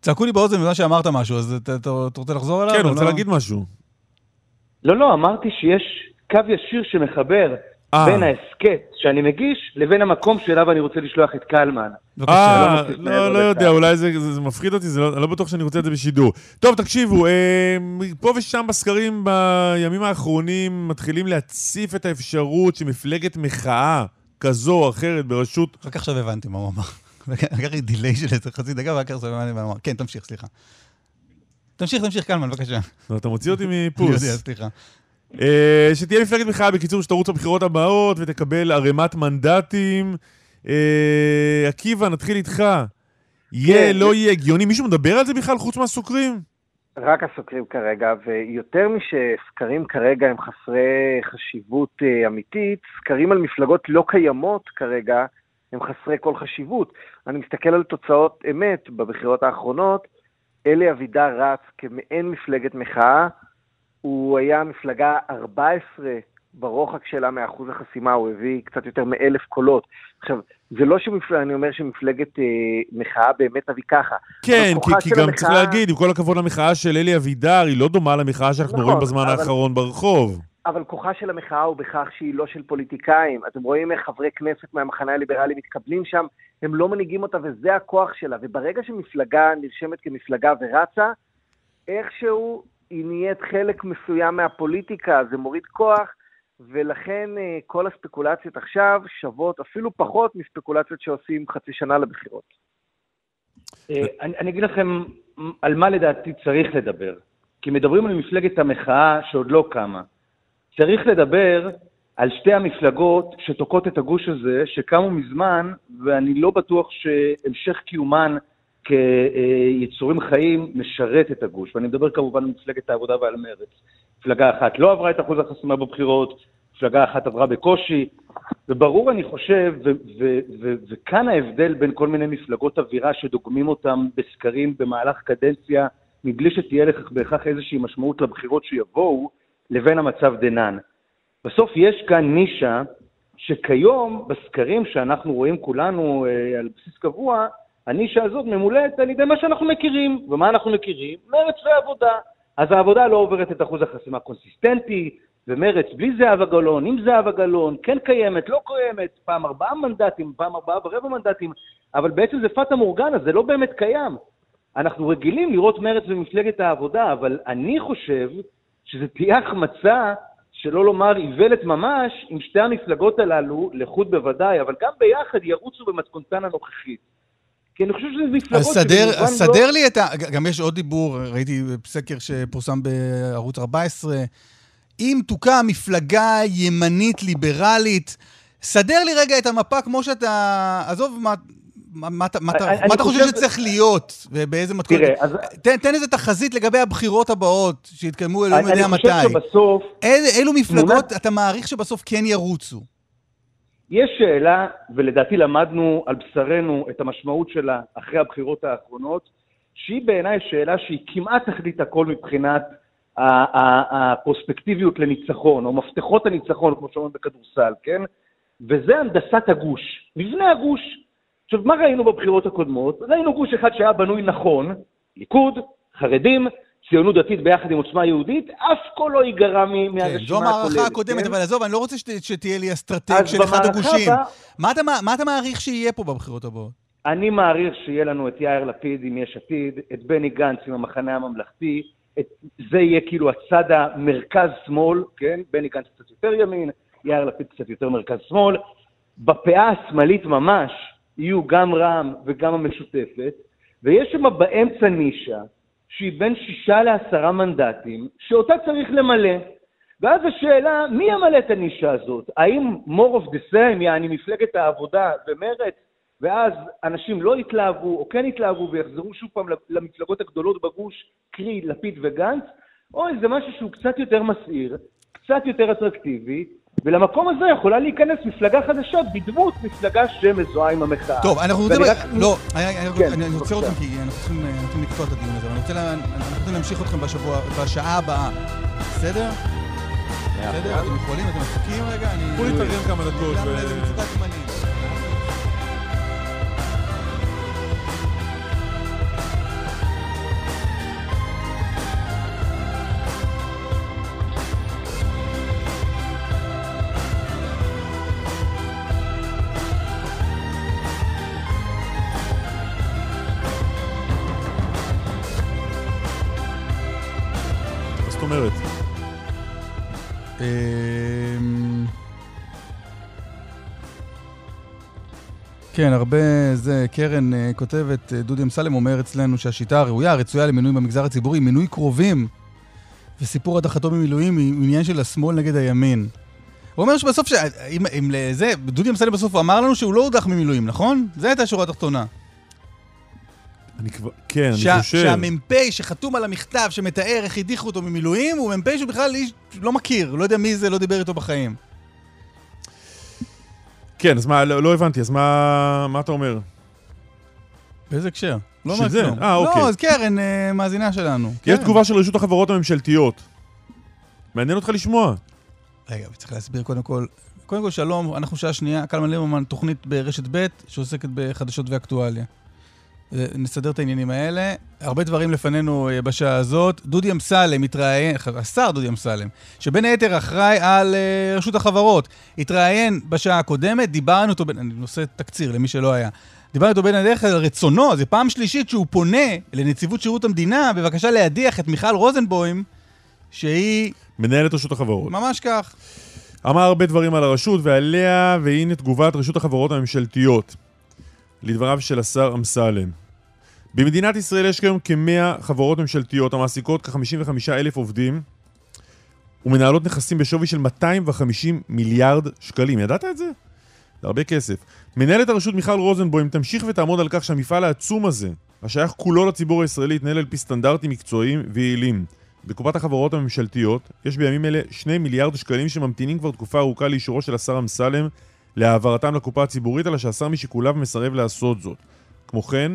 צעקו לי באוזן במה שאמרת משהו, אז אתה רוצה לחזור עליו? כן, אני רוצה להגיד משהו. לא, לא, אמרתי שיש קו ישיר שמחבר בין ההסקט שאני מגיש לבין המקום שאליו אני רוצה לשלוח את קלמן. אה, לא יודע, אולי זה מפחיד אותי, אני לא בטוח שאני רוצה את זה בשידור. טוב, תקשיבו, פה ושם בסקרים בימים האחרונים מתחילים להציף את האפשרות שמפלגת מחאה כזו או אחרת בראשות... רק עכשיו הבנתי מה הוא אמר. רק לי דיליי של איזה חצי דקה, רק עכשיו הבנתי מה הוא אמר. כן, תמשיך, סליחה. תמשיך, תמשיך, קלמן, בבקשה. אתה מוציא אותי מפוס. סליחה. שתהיה מפלגת מחאה, בקיצור, שתרוץ בבחירות הבאות ותקבל ערימת מנדטים. עקיבא, נתחיל איתך. יהיה, לא יהיה הגיוני. מישהו מדבר על זה בכלל חוץ מהסוקרים? רק הסוקרים כרגע, ויותר משסקרים כרגע הם חסרי חשיבות אמיתית, סקרים על מפלגות לא קיימות כרגע, הם חסרי כל חשיבות. אני מסתכל על תוצאות אמת בבחירות האחרונות. אלי אבידר רץ כמעין מפלגת מחאה, הוא היה מפלגה ארבע עשרה ברוחק שלה מאחוז החסימה, הוא הביא קצת יותר מאלף קולות. עכשיו, זה לא שאני אומר שמפלגת אה, מחאה באמת אביא ככה. כן, כי, כי גם המחאה... צריך להגיד, עם כל הכבוד למחאה של אלי אבידר, היא לא דומה למחאה שאנחנו נכון, רואים בזמן אבל... האחרון ברחוב. אבל כוחה של המחאה הוא בכך שהיא לא של פוליטיקאים. אתם רואים איך חברי כנסת מהמחנה הליברלי מתקבלים שם, הם לא מנהיגים אותה וזה הכוח שלה. וברגע שמפלגה נרשמת כמפלגה ורצה, איכשהו... היא נהיית חלק מסוים מהפוליטיקה, זה מוריד כוח, ולכן כל הספקולציות עכשיו שוות אפילו פחות מספקולציות שעושים חצי שנה לבחירות. אני אגיד לכם על מה לדעתי צריך לדבר, כי מדברים על מפלגת המחאה שעוד לא קמה. צריך לדבר על שתי המפלגות שתוקעות את הגוש הזה, שקמו מזמן, ואני לא בטוח שהמשך קיומן כיצורים חיים משרת את הגוש, ואני מדבר כמובן מפלגת העבודה ועל מרץ. מפלגה אחת לא עברה את אחוז החסימה בבחירות, מפלגה אחת עברה בקושי, וברור אני חושב, ו- ו- ו- וכאן ההבדל בין כל מיני מפלגות אווירה שדוגמים אותם בסקרים במהלך קדנציה, מבלי שתהיה לכך בהכרח איזושהי משמעות לבחירות שיבואו, לבין המצב דנן. בסוף יש כאן נישה, שכיום בסקרים שאנחנו רואים כולנו אה, על בסיס קבוע, הנישה הזאת ממולאת על ידי מה שאנחנו מכירים. ומה אנחנו מכירים? מרץ ועבודה. אז העבודה לא עוברת את אחוז החסימה קונסיסטנטי, ומרץ בלי זהבה גלאון, עם זהבה גלאון, כן קיימת, לא קיימת, פעם ארבעה מנדטים, פעם ארבעה ורבע מנדטים, אבל בעצם זה פאטה מורגנה, זה לא באמת קיים. אנחנו רגילים לראות מרץ במפלגת העבודה, אבל אני חושב שזה תהיה החמצה, שלא לומר איוולת ממש, עם שתי המפלגות הללו, לחוד בוודאי, אבל גם ביחד ירוצו במתכונתן הנוכחית. כי אני חושב שזה מפלגות שבמובן לא... אז סדר לי את ה... גם יש עוד דיבור, ראיתי בסקר שפורסם בערוץ ארבע עשרה, אם תוקם מפלגה ימנית ליברלית, סדר לי רגע את המפה כמו שאתה... עזוב, מה, מה, מה, מה אתה חושב שצריך להיות? ובאיזה מתכונת? תן, תן איזה תחזית לגבי הבחירות הבאות שהתקיימו אלו מדי המתי. אילו מפלגות אתה מעריך שבסוף כן ירוצו? יש שאלה, ולדעתי למדנו על בשרנו את המשמעות שלה אחרי הבחירות האחרונות, שהיא בעיניי שאלה שהיא כמעט תחליט הכל מבחינת הפרוספקטיביות לניצחון, או מפתחות הניצחון, כמו שאומרים בכדורסל, כן? וזה הנדסת הגוש, מבנה הגוש. עכשיו, מה ראינו בבחירות הקודמות? ראינו גוש אחד שהיה בנוי נכון, ליכוד, חרדים, ציונות דתית ביחד עם עוצמה יהודית, אף כל לא ייגרע מהרשימה הכוללת. זו המערכה הקודמת, אבל עזוב, אני לא רוצה שתהיה לי אסטרטג של אחד הגושים. מה אתה מעריך שיהיה פה בבחירות הבאות? אני מעריך שיהיה לנו את יאיר לפיד עם יש עתיד, את בני גנץ עם המחנה הממלכתי, זה יהיה כאילו הצד המרכז-שמאל, כן? בני גנץ קצת יותר ימין, יאיר לפיד קצת יותר מרכז-שמאל. בפאה השמאלית ממש יהיו גם רע"מ וגם המשותפת, ויש שם באמצע נישה, שהיא בין שישה לעשרה מנדטים, שאותה צריך למלא. ואז השאלה, מי ימלא את הנישה הזאת? האם more of the same, יעני מפלגת העבודה ומרץ, ואז אנשים לא יתלהבו, או כן יתלהבו, ויחזרו שוב פעם למפלגות הגדולות בגוש, קרי, לפיד וגנץ, או איזה משהו שהוא קצת יותר מסעיר, קצת יותר אטרקטיבי, ולמקום הזה יכולה להיכנס מפלגה חדשה בדמות מפלגה שמזוהה עם המחאה. טוב, אנחנו רוצים... לא, אני רוצה אותם כי אנחנו רוצים לקטוע את הדיון הזה, אבל אני רוצה להמשיך אתכם בשעה הבאה. בסדר? בסדר? אתם יכולים? אתם מפקים רגע? בואו נתארגן כמה דקות. גם איזה מצוות זמנים. כן, הרבה זה, קרן כותבת, דודי אמסלם אומר אצלנו שהשיטה הראויה, הרצויה למינוי במגזר הציבורי, מינוי קרובים, וסיפור הדחתו במילואים היא עניין של השמאל נגד הימין. הוא אומר שבסוף, ש... אם, אם לזה, דודי אמסלם בסוף אמר לנו שהוא לא הודח ממילואים, נכון? זה הייתה השורה התחתונה. אני כבר... כן, ש... אני חושב. שהממפי שחתום על המכתב שמתאר איך הדיחו אותו ממילואים, הוא ממפי שבכלל לא מכיר, לא יודע מי זה, לא דיבר איתו בחיים. כן, אז מה, לא הבנתי, אז מה, מה אתה אומר? באיזה הקשר? לא שזה? אה, אוקיי. לא, אז קרן, מאזינה שלנו. יש תגובה של רשות החברות הממשלתיות. מעניין אותך לשמוע. רגע, צריך להסביר קודם כל. קודם כל, שלום, אנחנו שעה שנייה, קלמן ליברמן, תוכנית ברשת ב' שעוסקת בחדשות ואקטואליה. נסדר את העניינים האלה. הרבה דברים לפנינו בשעה הזאת. דודי אמסלם התראיין, השר דודי אמסלם, שבין היתר אחראי על רשות החברות, התראיין בשעה הקודמת, דיברנו אותו, אני נושא תקציר למי שלא היה, דיברנו אותו בין הדרך על רצונו, זה פעם שלישית שהוא פונה לנציבות שירות המדינה, בבקשה להדיח את מיכל רוזנבוים, שהיא... מנהלת רשות החברות. ממש כך. אמר הרבה דברים על הרשות ועליה, והנה תגובת רשות החברות הממשלתיות. לדבריו של השר אמסלם. במדינת ישראל יש כיום כ-מאה חברות ממשלתיות המעסיקות כ-חמישים וחמישה אלף עובדים ומנהלות נכסים בשווי של מאתיים וחמישים מיליארד שקלים. ידעת את זה? זה הרבה כסף. מנהלת הרשות מיכל רוזנבוים תמשיך ותעמוד על כך שהמפעל העצום הזה, השייך כולו לציבור הישראלי, יתנהל על פי סטנדרטים מקצועיים ויעילים. בקופת החברות הממשלתיות יש בימים אלה שני מיליארד שקלים שממתינים כבר תקופה ארוכה לאישורו של השר אמסלם להעברתם לקופה הציבורית, אלא שהשר משיקוליו מסרב לעשות זאת. כמו כן,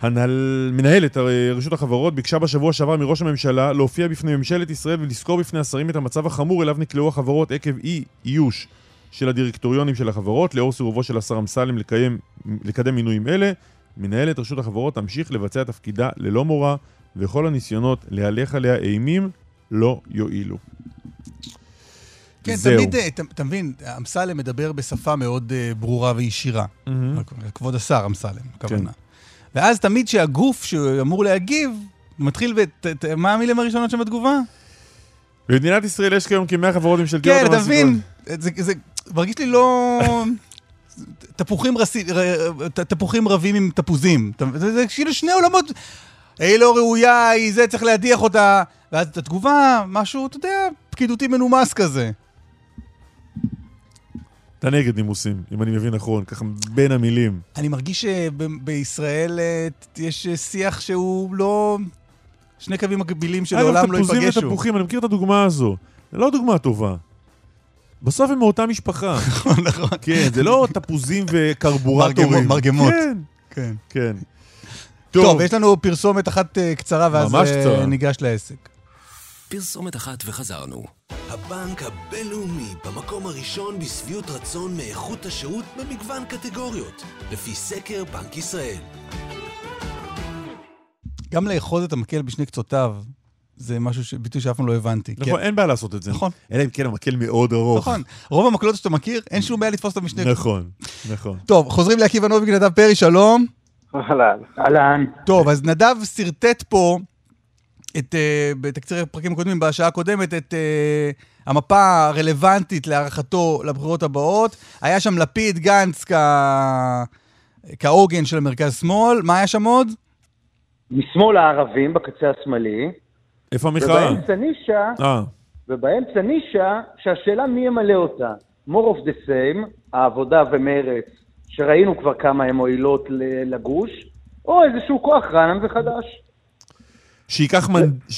הנהל... מנהלת רשות החברות ביקשה בשבוע שעבר מראש הממשלה להופיע בפני ממשלת ישראל ולזכור בפני השרים את המצב החמור אליו נקלעו החברות עקב אי איוש של הדירקטוריונים של החברות. לאור סירובו של השר אמסלם לקיים... לקדם מינויים אלה, מנהלת רשות החברות תמשיך לבצע תפקידה ללא מורא, וכל הניסיונות להלך עליה אימים לא יועילו. כן, תמיד, אתה מבין, אמסלם מדבר בשפה מאוד ברורה וישירה. כבוד השר אמסלם, הכוונה. ואז תמיד שהגוף שאמור להגיב, מתחיל ב... מה המילים הראשונות שם בתגובה? במדינת ישראל יש כיום כ-מאה חברות ממשלתיות. כן, אתה מבין, זה מרגיש לי לא... תפוחים רבים עם תפוזים. זה כאילו שני עולמות... היא לא ראויה, היא זה, צריך להדיח אותה. ואז את התגובה, משהו, אתה יודע, פקידותי מנומס כזה. אתה נגד נימוסים, אם אני מבין נכון, ככה בין המילים. אני מרגיש שבישראל יש שיח שהוא לא... שני קווים מקבילים שלעולם לא ייפגשו. אגב, תפוזים ותפוחים, אני מכיר את הדוגמה הזו. זה לא דוגמה טובה. בסוף הם מאותה משפחה. נכון, נכון. כן, זה לא תפוזים וקרבורטורים. מרגמות. כן, כן. טוב, יש לנו פרסומת אחת קצרה, ואז ניגש לעסק. פרסומת אחת וחזרנו. הבנק הבינלאומי במקום הראשון בשביעות רצון מאיכות השירות במגוון קטגוריות, לפי סקר בנק ישראל. גם לאחוז את המקל בשני קצותיו, זה משהו, ביטוי שאף פעם לא הבנתי. נכון, אין בעיה לעשות את זה. נכון. אלא אם כן, המקל מאוד ארוך. נכון. רוב המקלות שאתה מכיר, אין שום בעיה לתפוס אותם משני קצותיו. נכון, נכון. טוב, חוזרים לעקיבא נוביק, נדב פרי, שלום. אהלן. אהלן. טוב, אז נדב סרטט פה את, בתקציר הפרקים הקודמים, בשעה הקודמת, את המפה הרלוונטית להערכתו לבחירות הבאות. היה שם לפיד, גנץ, כעוגן של המרכז-שמאל. מה היה שם עוד? משמאל הערבים, בקצה השמאלי. איפה המחאה? ובאמצע נישה, שהשאלה מי ימלא אותה. more of the same, העבודה ומרץ, שראינו כבר כמה הם מועילות לגוש, או איזשהו כוח רענן וחדש.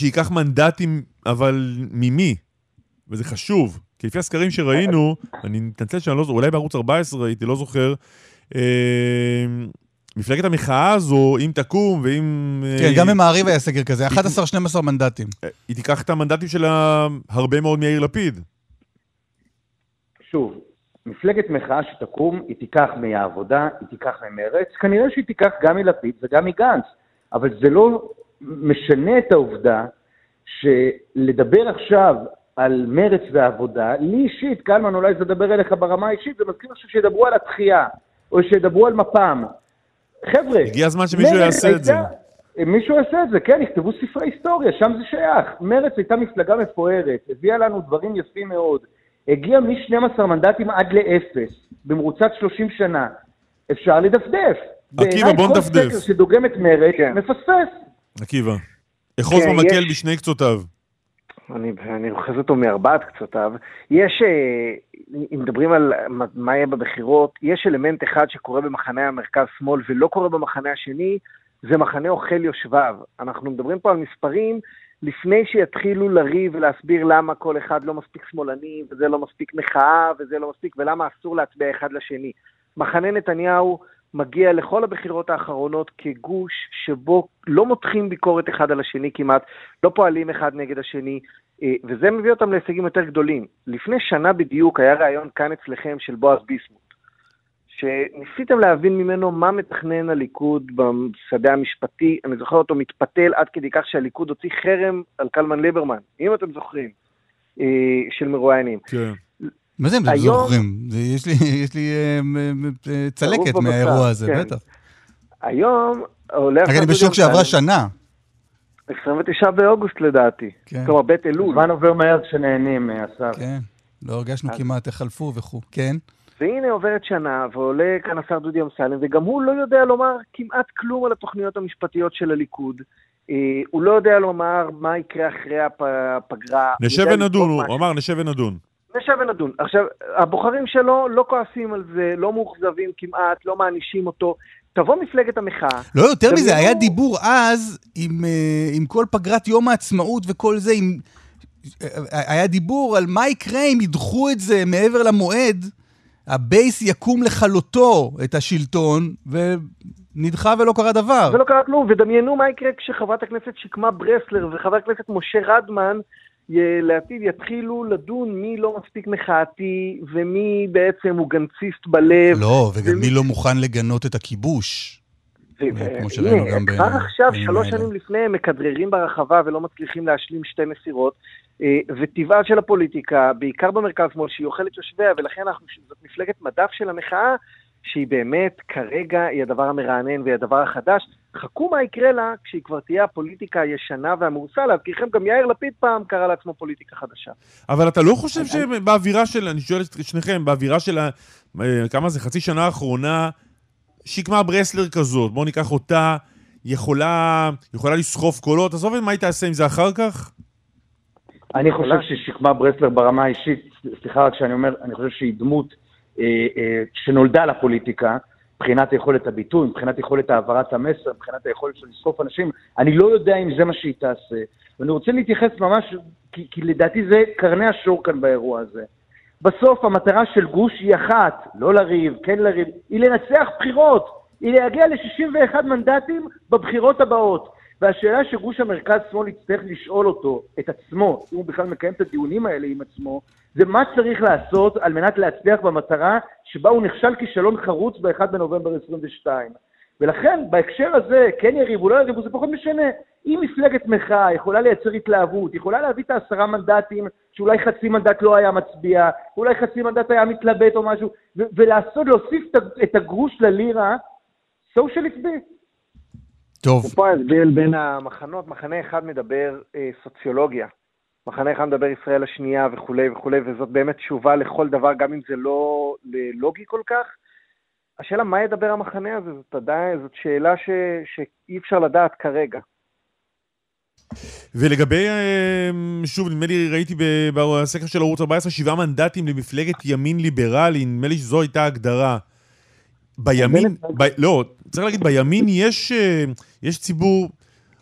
שייקח מנדטים, אבל ממי? וזה חשוב, כי לפי הסקרים שראינו, אני מתנצל שאני לא זוכר, אולי בערוץ ארבע עשרה הייתי לא זוכר, מפלגת המחאה הזו, אם תקום ואם... כן, גם במעריב היה סגר כזה, אחת עשרה שתים עשרה מנדטים. היא תיקח את המנדטים שלה הרבה מאוד מיאיר לפיד. שוב, מפלגת מחאה שתקום, היא תיקח מהעבודה, היא תיקח ממרץ, כנראה שהיא תיקח גם מלפיד וגם מגנץ, אבל זה לא משנה את העובדה שלדבר עכשיו על מרץ והעבודה, לי אישית, קלמן, אולי זה דבר אליך ברמה האישית, זה מזכיר עכשיו שידברו על התחייה, או שידברו על מפ"ם. חבר'ה, הגיע הזמן שמישהו יעשה את זה. מישהו יעשה את זה, כן, יכתבו ספרי היסטוריה, שם זה שייך. מרץ הייתה מפלגה מפוארת, הביאה לנו דברים יפים מאוד, הגיעה מ-שנים עשר מנדטים עד לאפס, במרוצת שלושים שנה. אפשר לדפדף. עקיבא, בוא נדפדף. בעיניי כל סקר שדוגם את מרץ, מפספס. עקיבא, אחוז במקל בשני קצותיו. אני אוחז אותו מארבעת קצותיו. יש, אם מדברים על מה יהיה בבחירות, יש אלמנט אחד שקורה במחנה המרכז-שמאל ולא קורה במחנה השני, זה מחנה אוכל יושביו. אנחנו מדברים פה על מספרים, לפני שיתחילו לריב ולהסביר למה כל אחד לא מספיק שמאלני, וזה לא מספיק מחאה, וזה לא מספיק, ולמה אסור להצביע אחד לשני. מחנה נתניהו מגיע לכל הבחירות האחרונות כגוש שבו לא מותחים ביקורת אחד על השני כמעט, לא פועלים אחד נגד השני, וזה מביא אותם להישגים יותר גדולים. לפני שנה בדיוק היה רעיון כאן אצלכם של בועז ביסמוט, שניסיתם להבין ממנו מה מתכנן הליכוד בשדה המשפטי, אני זוכר אותו מתפתל עד כדי כך שהליכוד הוציא חרם על קלמן ליברמן, אם אתם זוכרים, של מרואיינים. כן. מה זה אם אתם זוכרים? יש לי צלקת מהאירוע הזה, בטח. היום עולה... רק אני בשוק שעברה שנה. עשרים ותשעה באוגוסט לדעתי. כלומר, בית אלול. זמן עובר מהר כשנהנים מהשר. כן, לא הרגשנו כמעט, החלפו וכו'. כן. והנה עוברת שנה, ועולה כאן השר דודי אמסלם, וגם הוא לא יודע לומר כמעט כלום על התוכניות המשפטיות של הליכוד. הוא לא יודע לומר מה יקרה אחרי הפגרה. נשב ונדון, הוא אמר נשב ונדון. נשב ונדון. עכשיו, הבוחרים שלו לא כועסים על זה, לא מוחזבים כמעט, לא מענישים אותו. תבוא מפלגת המחאה. לא יותר מזה, היה דיבור אז עם, עם כל פגרת יום העצמאות וכל זה, עם, היה דיבור על מה יקרה אם ידחו את זה מעבר למועד, הבייס יקום לחלוטו את השלטון, ונדחה ולא קרה דבר. ולא קרה כלום, ודמיינו מה יקרה כשחברת הכנסת שקמה ברסלר וחבר הכנסת משה רדמן, לעתיד יתחילו לדון מי לא מספיק מחאתי, ומי בעצם הוא גנציסט בלב. לא, וגם ומי... מי לא מוכן לגנות את הכיבוש. ו... כמו שראינו גם ב... כבר עכשיו, שלוש שנים לפני, הם מקדררים ברחבה ולא מצליחים להשלים שתי מסירות, וטבעה של הפוליטיקה, בעיקר במרכז שמאל, שהיא אוכלת יושביה, ולכן אנחנו, זאת מפלגת מדף של המחאה, שהיא באמת כרגע היא הדבר המרענן והיא הדבר החדש, חכו מה יקרה לה כשהיא כבר תהיה הפוליטיקה הישנה והמורסה לה, כי גם יאיר לפיד פעם קרא לעצמו פוליטיקה חדשה. אבל אתה לא חושב שבאווירה של, אני שואל את שניכם, באווירה של כמה זה, חצי שנה האחרונה, שקמה ברסלר כזאת, בואו ניקח אותה, יכולה, יכולה לסחוף קולות, אז עובד מה היא תעשה עם זה אחר כך? אני חושב ששקמה ברסלר ברמה האישית, סליחה רק שאני אומר, אני חושב שהיא דמות, שנולדה לפוליטיקה, מבחינת יכולת הביטוי, מבחינת יכולת העברת המסר, מבחינת היכולת של לסחוף אנשים, אני לא יודע אם זה מה שהיא תעשה. ואני רוצה להתייחס ממש, כי, כי לדעתי זה קרני השור כאן באירוע הזה. בסוף המטרה של גוש היא אחת, לא לריב, כן לריב, היא לנצח בחירות. היא להגיע ל-שישים ואחד מנדטים בבחירות הבאות. והשאלה שגוש המרכז שמאל יצטרך לשאול אותו, את עצמו, אם הוא בכלל מקיים את הדיונים האלה עם עצמו, זה מה צריך לעשות על מנת להצליח במטרה שבה הוא נכשל כישלון חרוץ ב-אחד בנובמבר עשרים ושתיים. ולכן בהקשר הזה, כן יריבו, לא יריבו, זה פחות משנה. אם מפלגת מחאה יכולה לייצר התלהבות, יכולה להביא את העשרה מנדטים, שאולי חצי מנדט לא היה מצביע, אולי חצי מנדט היה מתלבט או משהו, ו- ולעשות, להוסיף את הגרוש ללירה, סו של יצבי. טוב. ופה הסביל בין המחנות, מחנה אחד מדבר אה, סוציולוגיה, מחנה אחד מדבר ישראל השנייה וכו' וכו', וזאת באמת תשובה לכל דבר, גם אם זה לא לוגי כל כך. השאלה מה ידבר המחנה הזה, זאת עדיין, זאת שאלה ש, שאי אפשר לדעת כרגע. ולגבי, שוב, נדמה לי, ראיתי בסקר של ערוץ ארבע עשרה, שבעה מנדטים למפלגת ימין ליברלי, נדמה לי שזו הייתה הגדרה. בימין, ב, לא, צריך להגיד, בימין יש, יש ציבור,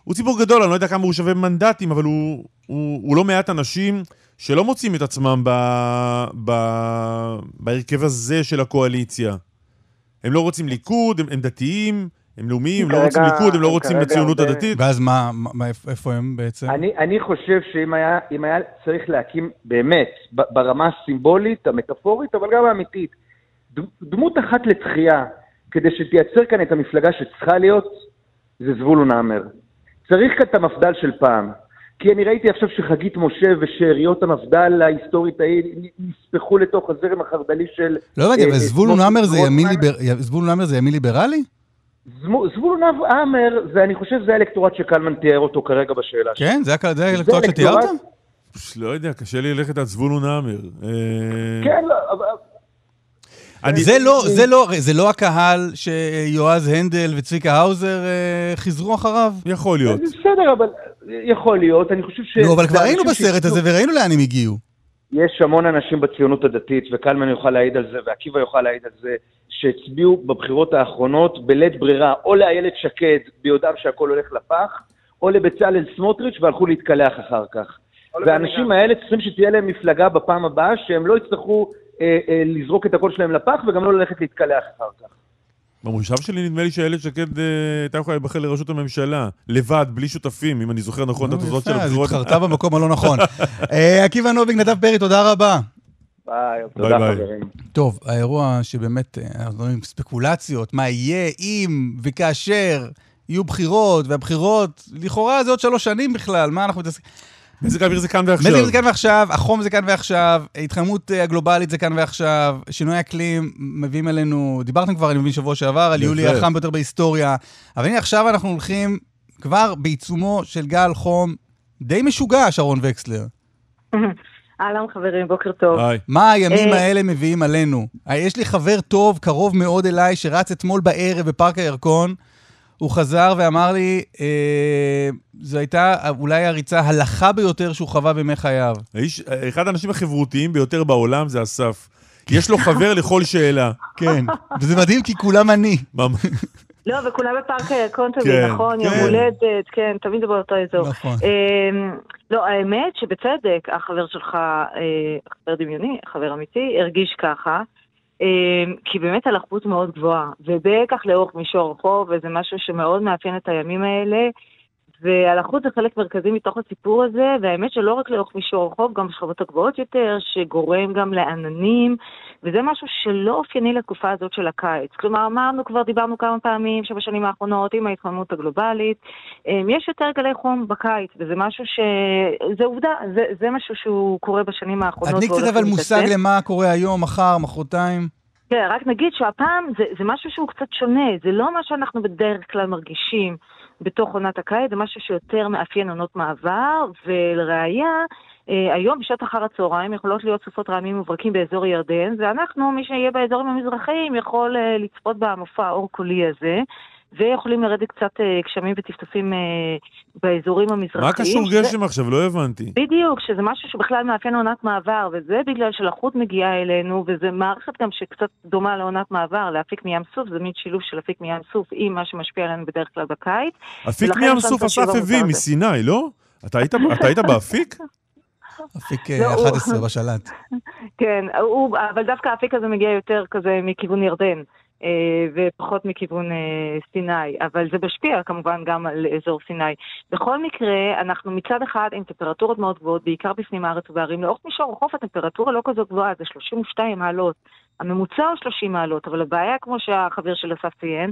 הוא ציבור גדול, אני לא יודע כמה הוא שווה מנדטים, אבל הוא, הוא, הוא לא מעט אנשים שלא מוצאים את עצמם ב, ב, בהרכב הזה של הקואליציה. הם לא רוצים ליכוד, הם, הם דתיים, הם לאומיים, הם לא רוצים ליכוד, הם לא רוצים בציונות הדתית. ואז מה, איפה הם בעצם? אני חושב שאם היה, אם היה צריך להקים באמת, ברמה הסימבולית, המטאפורית, אבל גם האמיתית, דמות אחת לתחייה, כדי שתייצר כאן את המפלגה שצריכה להיות, זה זבולון עמר. צריך כאן את המפדל של פעם. כי אני ראיתי עכשיו שחגית משה ושאריות המפדל ההיסטורית ההיא נספחו לתוך הזרם החרדלי של... לא יודעת, אבל זבולון עמר זה ימין ליברלי? זבולון עמר, אני חושב זה האלקטורט שקלמן תיאר אותו כרגע בשאלה. כן? זה האלקטורט שתיארת? לא יודע, קשה לי ללכת על זבולון עמר. כן, אבל... זה לא, זה לא, זה לא הקהל שיועז הנדל וצביקה האוזר חזרו אחריו? יכול להיות. בסדר, אבל יכול להיות, אני חושב ש... לא, אבל כבר ראינו בסרט הזה וראינו לאן הם הגיעו. יש המון אנשים בציונות הדתית, וקלמן יוכל להעיד על זה, ועקיבא יוכל להעיד על זה, שהצביעו בבחירות האחרונות בלית ברירה, או לאיילת שקד, ביודעם שהכל הולך לפח, או לבצלאל סמוטריץ' והלכו להתקלח אחר כך. ואנשים האלה צריכים שתהיה להם מפלגה בפעם הבאה, שהם לא יצטרכו לזרוק את הכל שלהם לפח, וגם לא ללכת להתקלח אחר כך. במושב שלי נדמה לי שאיילת שקד הייתה יכולה להיבחר לראשות הממשלה, לבד, בלי שותפים, אם אני זוכר נכון את התוצאות של הבחירות. אז התחרתה במקום הלא נכון. עקיבא נוביק, נדב פרי, תודה רבה. ביי, תודה חברים. טוב, האירוע שבאמת, ספקולציות, מה יהיה אם וכאשר יהיו בחירות, והבחירות, לכאורה זה עוד שלוש שנים בכלל, מה אנחנו מתעסקים? מזג האוויר זה כאן ועכשיו. מזג זה כאן ועכשיו, החום זה כאן ועכשיו, ההתחממות הגלובלית זה כאן ועכשיו, שינוי אקלים מביאים אלינו, דיברתם כבר, אני מבין שבוע שעבר, על יולי החם ביותר בהיסטוריה, אבל הנה עכשיו אנחנו הולכים כבר בעיצומו של גל חום די משוגע, שרון וקסלר. אהלן חברים, בוקר טוב. מה הימים האלה מביאים עלינו? יש לי חבר טוב, קרוב מאוד אליי, שרץ אתמול בערב בפארק הירקון, הוא חזר ואמר לי, אה, זו הייתה אולי הריצה הלכה ביותר שהוא חווה בימי חייו. האיש, אחד האנשים החברותיים ביותר בעולם זה אסף. יש לו חבר לכל שאלה. כן. וזה מדהים כי כולם אני. לא, וכולם בפארק הירקון תמיד, נכון? יום הולדת, כן, תמיד זה באותו אזור. נכון. לא, האמת שבצדק, החבר שלך, חבר דמיוני, חבר אמיתי, הרגיש ככה, כי באמת הלחפות מאוד גבוהה, ובכך לאורך מישור חוב, וזה משהו שמאוד מאפיין את הימים האלה, והלחפות זה חלק מרכזי מתוך הסיפור הזה, והאמת שלא רק לאורך מישור חוב, גם בשכבות הגבוהות יותר, שגורם גם לעננים, וזה משהו שלא אופייני לתקופה הזאת של הקיץ. כלומר, אמרנו, כבר דיברנו כמה פעמים, שבשנים האחרונות, עם ההתחממות הגלובלית, יש יותר גלי חום בקיץ, וזה משהו ש... זה עובדה, זה, זה משהו שהוא קורה בשנים האחרונות. עדני קצת אבל מושג למה קורה היום, מחר, מחרתיים. כן, רק נגיד שהפעם זה, זה משהו שהוא קצת שונה, זה לא מה שאנחנו בדרך כלל מרגישים בתוך עונת הקיץ, זה משהו שיותר מאפיין עונות מעבר, ולראיה... היום בשעת אחר הצהריים יכולות להיות סופות רעמים וברקים באזור ירדן, ואנחנו, מי שיהיה באזורים המזרחיים, יכול לצפות במופע האור קולי הזה, ויכולים לרדת קצת גשמים וטפטופים באזורים המזרחיים. מה קשור גשם עכשיו? לא הבנתי. בדיוק, שזה משהו שבכלל מאפיין עונת מעבר, וזה בגלל שלחות מגיעה אלינו, וזה מערכת גם שקצת דומה לעונת מעבר, להפיק מים סוף, זה מין שילוב של להפיק מים סוף עם מה שמשפיע עלינו בדרך כלל בקיץ. אפיק מים סוף אסף הביא מסיני, לא? אתה היית, אתה היית באפיק? אפיק אחת עשרה בשלט. כן, אבל דווקא האפיק הזה מגיע יותר כזה מכיוון ירדן. ופחות מכיוון סיני, אבל זה משפיע כמובן גם על אזור סיני. בכל מקרה, אנחנו מצד אחד עם טמפרטורות מאוד גבוהות, בעיקר בפנים הארץ ובערים, לאורך מישור החוף הטמפרטורה לא כזו גבוהה, זה שלושים ושתיים מעלות, הממוצע הוא שלושים מעלות, אבל הבעיה, כמו שהחבר של אסף ציין,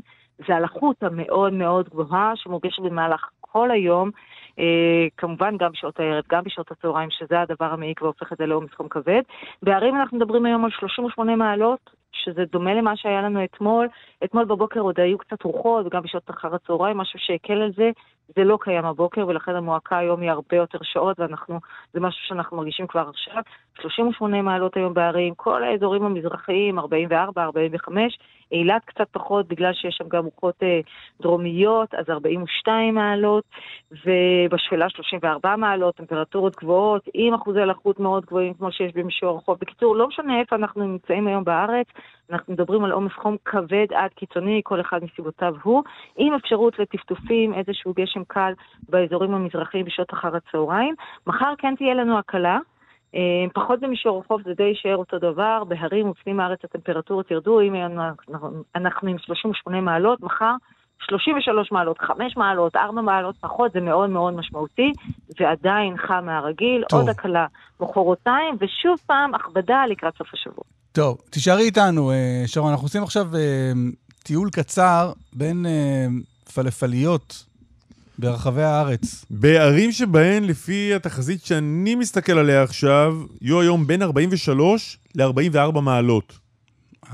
זה הלחות המאוד מאוד גבוהה שמורגשת במהלך כל היום, Eh, כמובן גם בשעות הערב, גם בשעות הצהריים, שזה הדבר המעיק והופך את זה לעומס חום כבד. בערים אנחנו מדברים היום על שלושים ושמונה מעלות, שזה דומה למה שהיה לנו אתמול. אתמול בבוקר עוד היו קצת רוחות, וגם בשעות אחר הצהריים, משהו שהקל על זה. זה לא קיים הבוקר, ולכן המועקה היום היא הרבה יותר שעות, ואנחנו, זה משהו שאנחנו מרגישים כבר עכשיו. שלושים ושמונה מעלות היום בערים, כל האזורים המזרחיים, ארבעים וארבע, ארבעים וחמש, אילת קצת פחות, בגלל שיש שם גם רוחות אה, דרומיות, אז ארבעים ושתיים מעלות, ובשפלה שלושים וארבע מעלות, טמפרטורות גבוהות, עם אחוזי לחות מאוד גבוהים, כמו שיש במישור החוף. בקיצור, לא משנה איפה אנחנו נמצאים היום בארץ, אנחנו מדברים על עומס חום כבד עד קיצוני, כל אחד מסיבותיו הוא, עם אפשרות לטפטופים, איזשהו גשם קל באזורים המזרחיים בשעות אחר הצהריים. מחר כן תהיה לנו הקלה, פחות במישור החוף זה די יישאר אותו דבר, בהרים ובפנים הארץ הטמפרטורות ירדו, אם אנחנו עם שלושים ושמונה מעלות, מחר שלושים ושלוש מעלות, חמש מעלות, ארבע מעלות פחות, זה מאוד מאוד משמעותי, ועדיין חם מהרגיל, טוב. עוד הקלה מחרתיים, ושוב פעם הכבדה לקראת סוף השבוע. טוב, תישארי איתנו, שרון, אנחנו עושים עכשיו טיול קצר בין פלפליות ברחבי הארץ. בערים שבהן, לפי התחזית שאני מסתכל עליה עכשיו, יהיו היום בין ארבעים ושלוש לארבעים וארבע מעלות.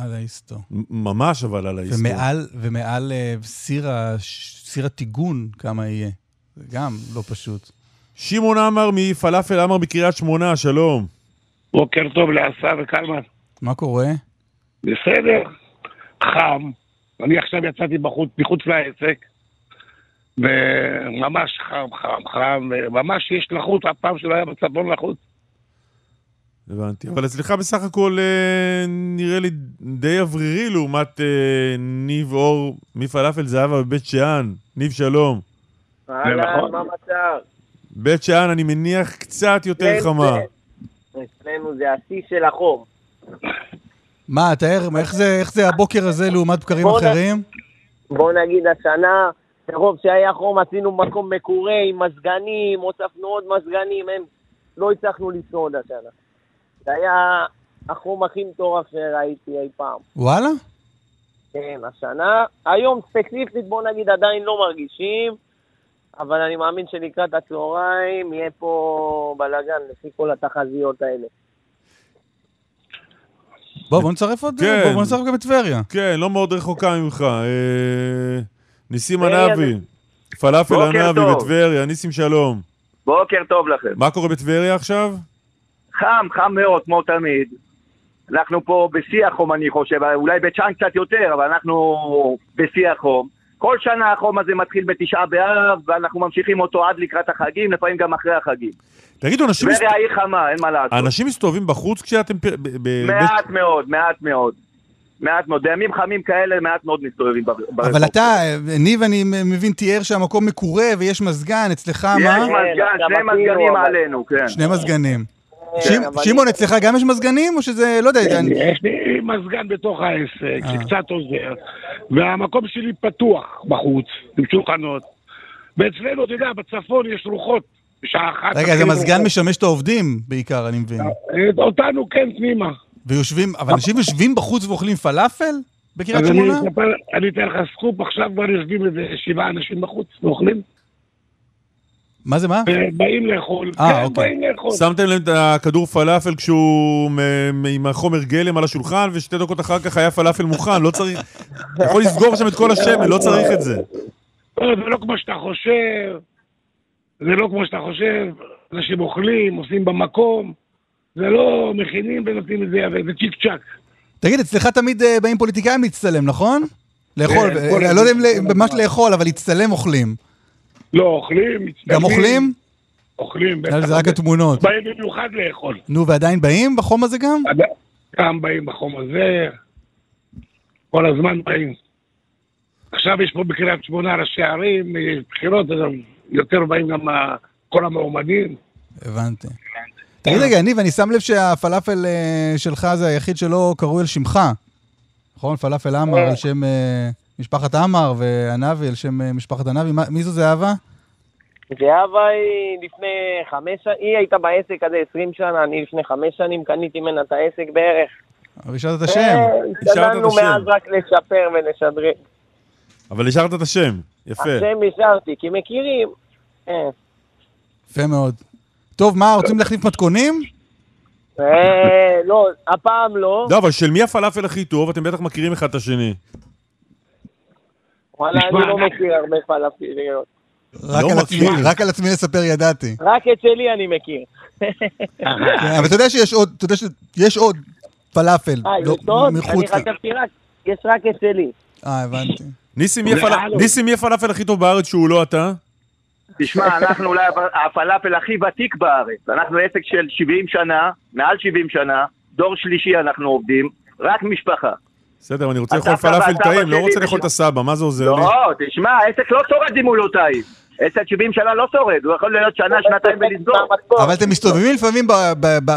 על ההיסטו. ממש אבל על ההיסטו. ומעל, ומעל סיר הטיגון כמה יהיה. זה גם לא פשוט. שמעון אמר מפלאפל אמר בקריית שמונה, שלום. בוקר טוב לאסף וקלמן. מה קורה? בסדר, חם. אני עכשיו יצאתי בחוץ, מחוץ לעסק, וממש חם, חם, חם, וממש יש לחות, הפעם שלא היה בצפון לחות. הבנתי, אבל אצלך בסך הכל נראה לי די אוורירי לעומת ניב אור מפלאפל זהבה בבית שאן. ניב, שלום. אהלן, מה מצב? בית שאן, אני מניח קצת יותר חמה. אצלנו זה השיא של החום. מה, תאר, איך זה הבוקר הזה לעומת בקרים אחרים? בוא נגיד השנה, ברוב שהיה חום עשינו מקום מקורה עם מזגנים, הוספנו עוד מזגנים, לא הצלחנו לשרוד השנה. זה היה החום הכי מטורף שראיתי אי פעם. וואלה? כן, השנה, היום ספציפית בוא נגיד עדיין לא מרגישים, אבל אני מאמין שלקראת הצהריים יהיה פה בלגן לפי כל התחזיות האלה. בוא, בוא נצרף עוד, כן. בוא נצרף גם את טבריה. כן, לא מאוד רחוקה ממך. אה, ניסים ענבי, פלאפל ענבי בטבריה, ניסים שלום. בוקר טוב לכם. מה קורה בטבריה עכשיו? חם, חם מאוד, כמו תמיד. אנחנו פה בשיא החום, אני חושב, אולי בית שאן קצת יותר, אבל אנחנו בשיא החום. כל שנה החום הזה מתחיל בתשעה בערב, ואנחנו ממשיכים אותו עד לקראת החגים, לפעמים גם אחרי החגים. תגידו, אנשים... טבריה היא חמה, אין מה לעשות. אנשים מסתובבים בחוץ כשאתם... מעט מאוד, מעט מאוד. מעט מאוד. בימים חמים כאלה, מעט מאוד מסתובבים ברחוב. אבל אתה, ניב, אני מבין, תיאר שהמקום מקורה ויש מזגן, אצלך מה? יש מזגן, שני מזגנים עלינו, כן. שני מזגנים. שמעון, אצלך גם יש מזגנים, או שזה, לא יודע... יש לי מזגן בתוך העסק, שקצת עוזר, והמקום שלי פתוח בחוץ, עם שולחנות. ואצלנו, אתה יודע, בצפון יש רוחות. רגע, אז המזגן משמש את העובדים בעיקר, אני מבין. אותנו, כן, תנימה. אבל אנשים יושבים בחוץ ואוכלים פלאפל בקירת שמונה? אני אתן לך סקופ, עכשיו כבר יושבים איזה שבעה אנשים בחוץ ואוכלים. מה זה מה? באים לאכול. אה, אוקיי. שמתם להם את הכדור פלאפל כשהוא עם החומר גלם על השולחן, ושתי דקות אחר כך היה פלאפל מוכן, לא צריך... יכול לסגור שם את כל השמן, לא צריך את זה. זה לא כמו שאתה חושב... זה לא כמו שאתה חושב, אנשים אוכלים, עושים במקום, זה לא מכינים ונותנים את זה, זה צ'יק צ'ק. תגיד, אצלך תמיד באים פוליטיקאים להצטלם, נכון? לאכול, אני לא יודע ממש לאכול, אבל להצטלם אוכלים. לא, אוכלים, מצטלמים. גם אוכלים? אוכלים. זה רק התמונות. באים במיוחד לאכול. נו, ועדיין באים בחום הזה גם? גם באים בחום הזה, כל הזמן באים. עכשיו יש פה בקריית שמונה ראשי ערים, בחירות, יותר באים גם כל המעומדים. הבנתי. תגיד רגע, אני, ואני שם לב שהפלאפל שלך זה היחיד שלא קרוי על שמך. נכון, פלאפל עמר על שם משפחת עמר, וענבי על שם משפחת ענבי. מי זו זהבה? זהבה היא לפני חמש שנים, היא הייתה בעסק הזה עשרים שנה, אני לפני חמש שנים קניתי ממנה את העסק בערך. השארת את השם. השארנו מאז רק לשפר ולשדרג. אבל השארת את השם, יפה. השם השארתי, כי מכירים. יפה מאוד. טוב, מה, רוצים להחליף מתכונים? לא, הפעם לא. לא, אבל של מי הפלאפל הכי טוב? אתם בטח מכירים אחד את השני. וואלה, אני לא מכיר הרבה פלאפליות. רק על עצמי לספר ידעתי. רק את שלי אני מכיר. אבל אתה יודע שיש עוד פלאפל. אני חשבתי רק, יש רק את שלי. אה, הבנתי. ניסים, מי הפלאפל הכי טוב בארץ שהוא לא אתה? תשמע, אנחנו אולי הפלאפל הכי ותיק בארץ. אנחנו עסק של שבעים שנה, מעל שבעים שנה, דור שלישי אנחנו עובדים, רק משפחה. בסדר, אני רוצה לאכול פלאפל טעים, לא רוצה לאכול את הסבא, מה זה עוזר לי? לא, תשמע, העסק לא שורד אם הוא לא טעים. עסק שבעים שנה לא שורד, הוא יכול להיות שנה, שנתיים ולסגור. אבל אתם מסתובבים לפעמים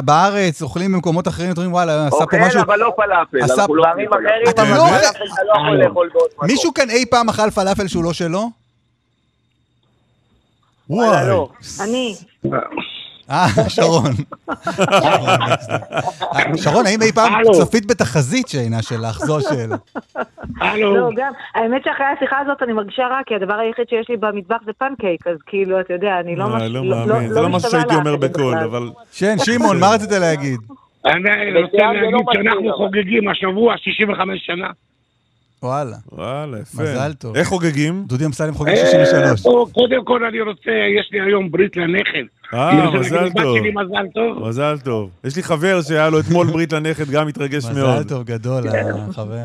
בארץ, אוכלים במקומות אחרים, ואומרים, וואלה, עשה פה משהו... אוכל, אבל לא פלאפל. אנחנו פעמים אחרים, אבל פלאפל אתה לא יכול לאכול בעוד מקום. מישהו כאן אי פעם אכל פלאפל שהוא לא שלו? וואי. אני. אה, שרון. שרון, האם אי פעם צפית בתחזית שאינה שלך? זו השאלה. לא, גם. האמת שאחרי השיחה הזאת אני מרגישה רע, כי הדבר היחיד שיש לי במטבח זה פנקייק, אז כאילו, אתה יודע, אני לא משתווה לה. זה לא מה שהייתי אומר בכל, אבל... שן, שימון, מה רצית להגיד? אני רוצה להגיד שאנחנו חוגגים השבוע שישים וחמש שנה. וואלה. וואלה, יפה. מזל טוב. איך חוגגים? דודי אמסלם חוגג שישים ושלוש. קודם כל אני רוצה, יש לי היום ברית לנכד. אה, מזל טוב. מזל טוב. מזל טוב. יש לי חבר שהיה לו אתמול ברית לנכד, גם התרגש מאוד. מזל טוב, גדול, החבר.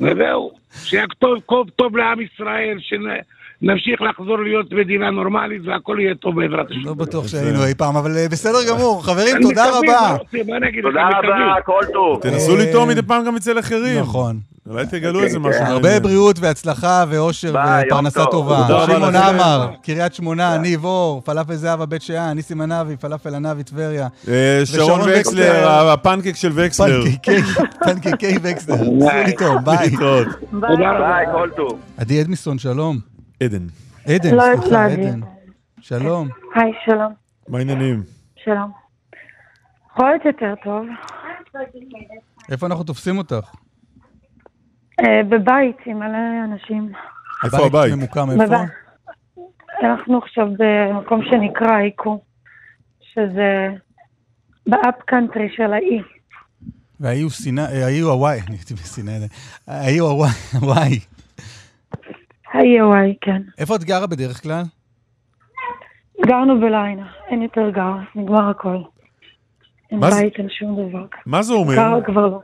וזהו, שיהיה טוב טוב לעם ישראל, שנמשיך לחזור להיות מדינה נורמלית, והכל יהיה טוב בעזרת השם. לא בטוח שהיינו אי פעם, אבל בסדר גמור. חברים, תודה רבה. תודה רבה, הכל טוב. תנסו לטעום מדי פעם גם אצל אחרים. נכון. אולי תגלו איזה משהו. הרבה בריאות והצלחה ואושר ופרנסה טובה. שמעון אמר, קריית שמונה, ניב אור, פלאפל זהבה בית שאן, ניסים ענבי, פלאפל ענבי טבריה. שרון וקסלר, הפנקק של וקסלר. פנקקי וקסלר. תודה טוב, ביי. ביי, כל טוב. עדי אדמיסון, שלום. עדן. עדן, סליחה, עדן. שלום. היי, שלום. מה העניינים? שלום. חולת יותר טוב. איפה אנחנו תופסים אותך? בבית, עם מלא אנשים. איפה הבית? ממוקם איפה? אנחנו עכשיו במקום שנקרא איקו, שזה באפ קאנטרי של האי. והאי הוא סיני, האי הוא הוואי, אני הייתי בסיני, האי הוא הוואי. האי הוואי, כן. איפה את גרה בדרך כלל? גרנו בליינה, אין יותר גר, נגמר הכל. אין בית, אין שום דבר. מה זה אומר? גרה כבר לא.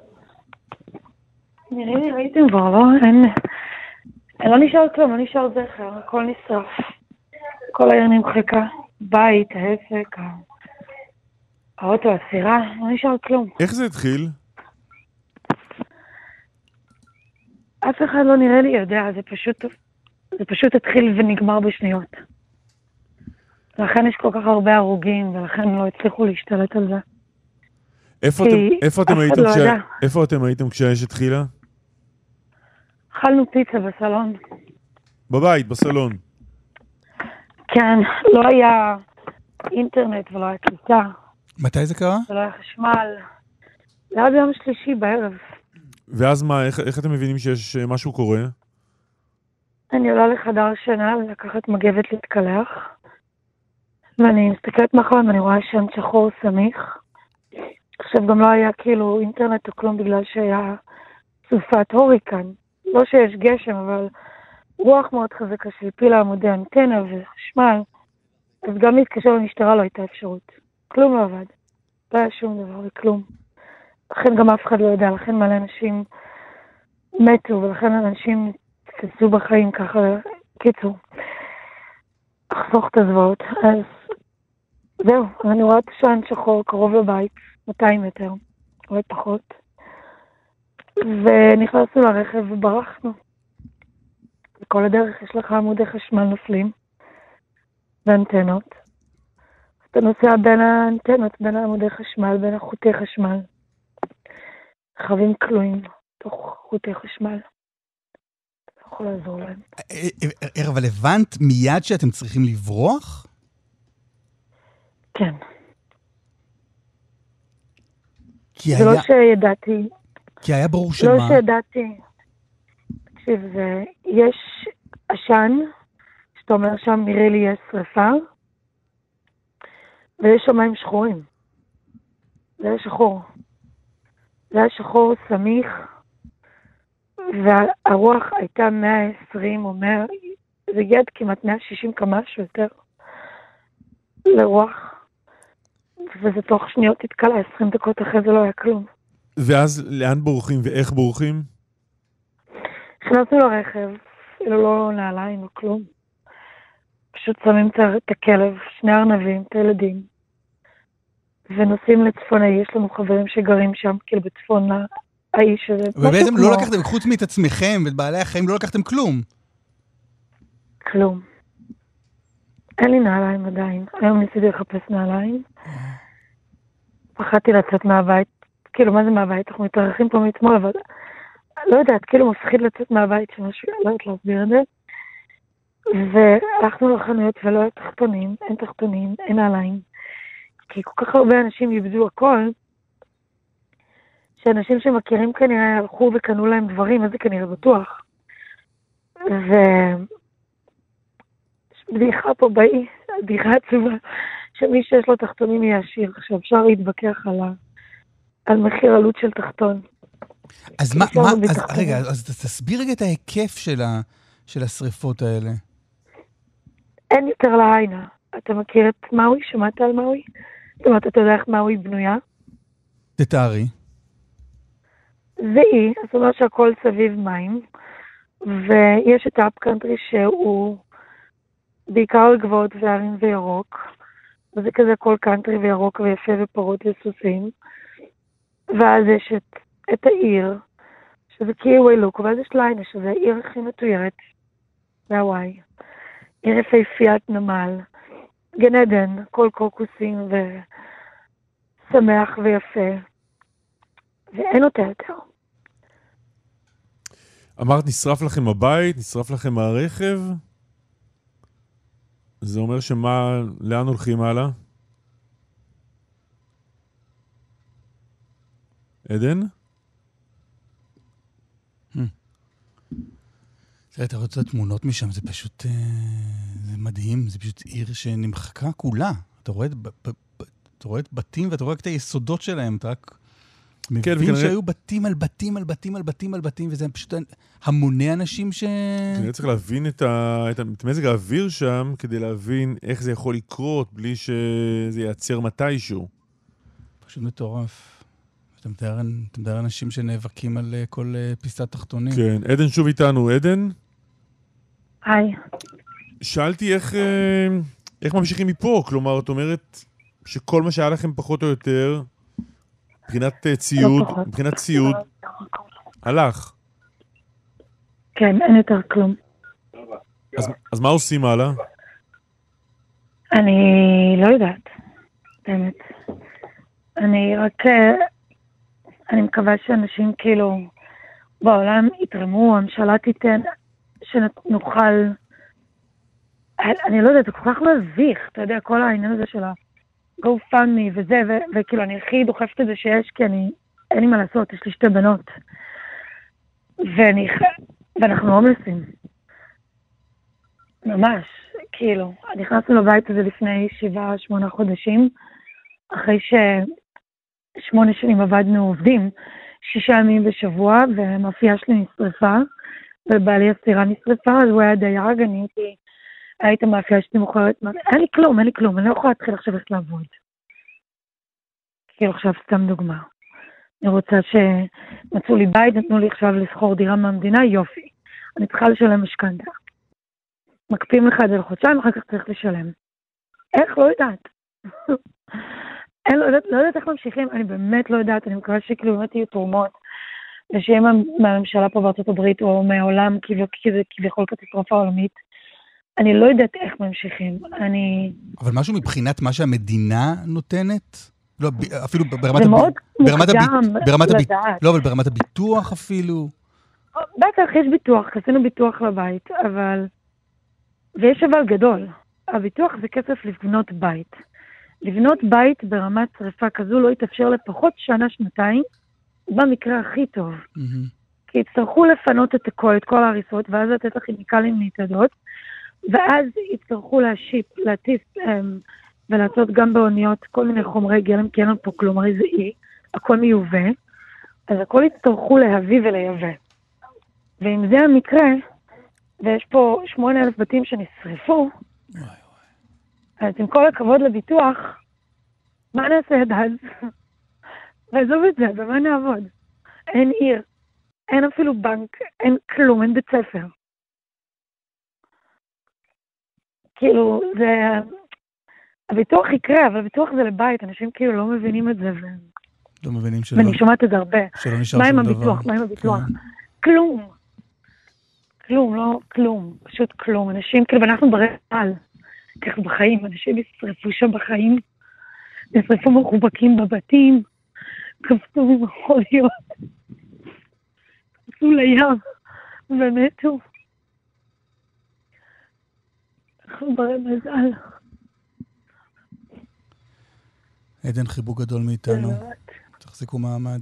נראה לי, ראיתם כבר, לא? אין... לא נשאר כלום, לא נשאר זכר, הכל נשרף. כל העיר נמחקה. בית, ההפק, האוטו, הסירה, לא נשאר כלום. איך זה התחיל? אף אחד לא נראה לי יודע, זה פשוט... זה פשוט התחיל ונגמר בשניות. לכן יש כל כך הרבה הרוגים, ולכן לא הצליחו להשתלט על זה. איפה אתם, איפה אתם הייתם כש... איפה אתם הייתם כשהאש התחילה? אכלנו פיצה בסלון. בבית, בסלון. כן, לא היה אינטרנט ולא היה קליטה. מתי זה קרה? ולא היה חשמל. זה היה ביום שלישי בערב. ואז מה, איך, איך אתם מבינים שיש משהו קורה? אני עולה לחדר שינה ולקחת מגבת להתקלח. ואני מסתכלת מאחורי ואני רואה שם שחור סמיך. עכשיו גם לא היה כאילו אינטרנט או כלום בגלל שהיה סופת הוריקן. לא שיש גשם, אבל רוח מאוד חזקה שהפילה עמודי אנטנה וחשמל, אז גם להתקשר למשטרה לא הייתה אפשרות. כלום לא עבד. לא היה שום דבר, כלום. לכן גם אף אחד לא יודע, לכן מלא אנשים מתו, ולכן אנשים תקצו בחיים ככה. קיצור, אחסוך את הזוועות. אז זהו, אני רואה את השען שחור קרוב לבית. מאתיים מטר, אולי פחות. ונכנסנו לרכב וברחנו. בכל הדרך יש לך עמודי חשמל נופלים, ואנטנות. אתה נוסע בין האנטנות, בין העמודי חשמל, בין החוטי חשמל. רכבים כלואים. פה חוטי חשמל. אתה לא יכול לעזור להם. אבל הבנת מיד שאתם צריכים לברוח? כן. זה לא שידעתי. כי היה ברור שמה. לא שידעתי. תקשיב, זה, יש עשן, שאתה אומר שם נראה לי יש שריפה, ויש שמיים שחורים. זה היה שחור. זה היה שחור סמיך, והרוח הייתה מאה ועשרים, אומר, זה יד כמעט מאה ושישים קמ"ש יותר, לרוח. וזה תוך שניות התקלה, עשרים דקות אחרי זה לא היה כלום. ואז לאן בורחים ואיך בורחים? הכנסנו לרכב, אפילו לא נעליים או כלום. פשוט שמים את הכלב, שני ארנבים, את הילדים, ונוסעים לצפונה. יש לנו חברים שגרים שם, כאילו בצפונה, האיש הזה. ובעצם לא לקחתם, חוץ מאת עצמכם ואת בעלי החיים, לא לקחתם כלום. כלום. אין לי נעליים עדיין. היום ניסיתי לחפש נעליים. פחדתי לצאת מהבית. כאילו, מה זה מהבית? אנחנו מתארחים פה מתמול, אבל לא יודעת, כאילו מפחיד לצאת מהבית, שמשהו, לא יודעת להסביר את זה. והלכנו לחנויות ולא היה תחתונים, אין תחתונים, אין נעליים. כי כל כך הרבה אנשים יבדו הכל, שאנשים שמכירים כנראה הלכו וקנו להם דברים, אז זה כנראה בטוח. ו... בדיחה פה באי, בדיחה עצובה, שמי שיש לו תחתונים יהיה עשיר, שאפשר להתווכח על, ה... על מחיר עלות של תחתון. אז מה, מה אז, רגע, אז תסביר רגע את ההיקף של, ה... של השריפות האלה. אין יותר לעיינה. אתה מכיר את מאוי? שמעת על מאוי? זאת אומרת, אתה יודע איך מאוי בנויה? תתארי. זה אי, זאת אומרת שהכל סביב מים, ויש את האפ-קאנטרי שהוא בעיקר על גבעות וערים וירוק, וזה כזה כל קאנטרי וירוק ויפה ופרות וסוסים, ואז יש את, את העיר, שזה קיווי לוק, ואז יש ליינה, שזה העיר הכי מתוירת, והוואי, עיר יפהפיית נמל, גן עדן, כל קורקוסים ושמח ויפה, ואין אותה יותר. אמרת, נשרף לכם הבית, נשרף לכם הרכב, זה אומר שמה, לאן הולכים הלאה? עדן? תראה, אתה רוצה תמונות משם, זה פשוט מדהים, זה פשוט עיר שנמחקה כולה. אתה רואה את בתים ואתה רואה את היסודות שלהם, אתה רק מבין שהיו בתים על בתים על בתים על בתים על בתים, וזה פשוט המוני אנשים ש... אני צריך להבין את מזג האוויר שם, כדי להבין איך זה יכול לקרות, בלי שזה ייעצר מתישהו. פשוט מטורף. אתה מתאר אנשים שנאבקים על כל פיסת תחתונים. כן, עדן שוב איתנו. עדן? היי. שאלתי איך, איך ממשיכים מפה, כלומר, את אומרת שכל מה שהיה לכם פחות או יותר... מבחינת ציוד, מבחינת ציוד, הלך. כן, אין יותר כלום. אז מה עושים הלאה? אני לא יודעת, באמת. אני רק, אני מקווה שאנשים כאילו בעולם יתרמו, הממשלה תיתן, שנוכל, אני לא יודעת, זה כל כך מביך, אתה יודע, כל העניין הזה של ה... go fund me וזה, ו- וכאילו אני הכי דוחפת את זה שיש, כי אני, אין לי מה לעשות, יש לי שתי בנות. ואני, ואנחנו אומסים. ממש, כאילו, נכנסנו לבית הזה לפני שבעה, שמונה חודשים, אחרי ששמונה שנים עבדנו עובדים, שישה ימים בשבוע, והמאפייה שלי נשרפה, ובעלי הסירה נשרפה, אז הוא היה דייג, אני הייתי... הייתה מאפייה שאתי מוכרת, אין לי כלום, אין לי כלום, אני לא יכולה להתחיל עכשיו איך לעבוד. כאילו עכשיו סתם דוגמה. אני רוצה שמצאו לי בית, נתנו לי עכשיו לסחור דירה מהמדינה, יופי. אני צריכה לשלם משכנתא. מקפיאים לך את זה לחודשיים, אחר כך צריך לשלם. איך? לא יודעת. אין, לא, לא יודעת איך ממשיכים, אני באמת לא יודעת, אני מקווה שכאילו באמת יהיו תורמות, ושיהיה מהממשלה פה בארצות הברית או מהעולם, כאילו, כי זה כביכול קטסטרופה עולמית. אני לא יודעת איך ממשיכים, אני... אבל משהו מבחינת מה שהמדינה נותנת, לא, אפילו ברמת הביטוח, לא, אבל ברמת הביטוח אפילו. בטח יש ביטוח, עשינו ביטוח לבית, אבל, ויש אבל גדול. הביטוח זה כסף לבנות בית. לבנות בית ברמת שריפה כזו לא יתאפשר לפחות שנה, שנתיים, במקרה הכי טוב. כי יצטרכו לפנות את הכל, את כל ההריסות, ואז לתת לכימיקלים להתאדות, ואז יצטרכו להשיפ, להטיס, ולעשות גם באוניות כל מיני חומרי גלם, כי אין לנו פה כלום, הרי זה אי, הכל מיובא, אז הכל יצטרכו להביא ולייבא. ואם זה המקרה, ויש פה שמונה אלף בתים שנשרפו, אז עם כל הכבוד לביטוח, מה נעשה עד אז? ועזוב את זה, במה נעבוד? אין עיר, אין אפילו בנק, אין כלום, אין בית ספר. כאילו, זה... הביטוח יקרה, אבל הביטוח זה לבית, אנשים כאילו לא מבינים את זה, ו... לא מבינים שלא... ואני שומעת את זה הרבה. שלא נשאר שום דבר. הביטוח, מה עם הביטוח? כלום. כלום, לא כלום. פשוט כלום. אנשים, כאילו, ואנחנו ברעל, ככה בחיים, אנשים ישרפו שם בחיים, ישרפו מחובקים בבתים, קפצו מחוליות, קפצו לים, ומתו. אנחנו ברעל. עדן, חיבוק גדול מאיתנו. תחזיקו מעמד.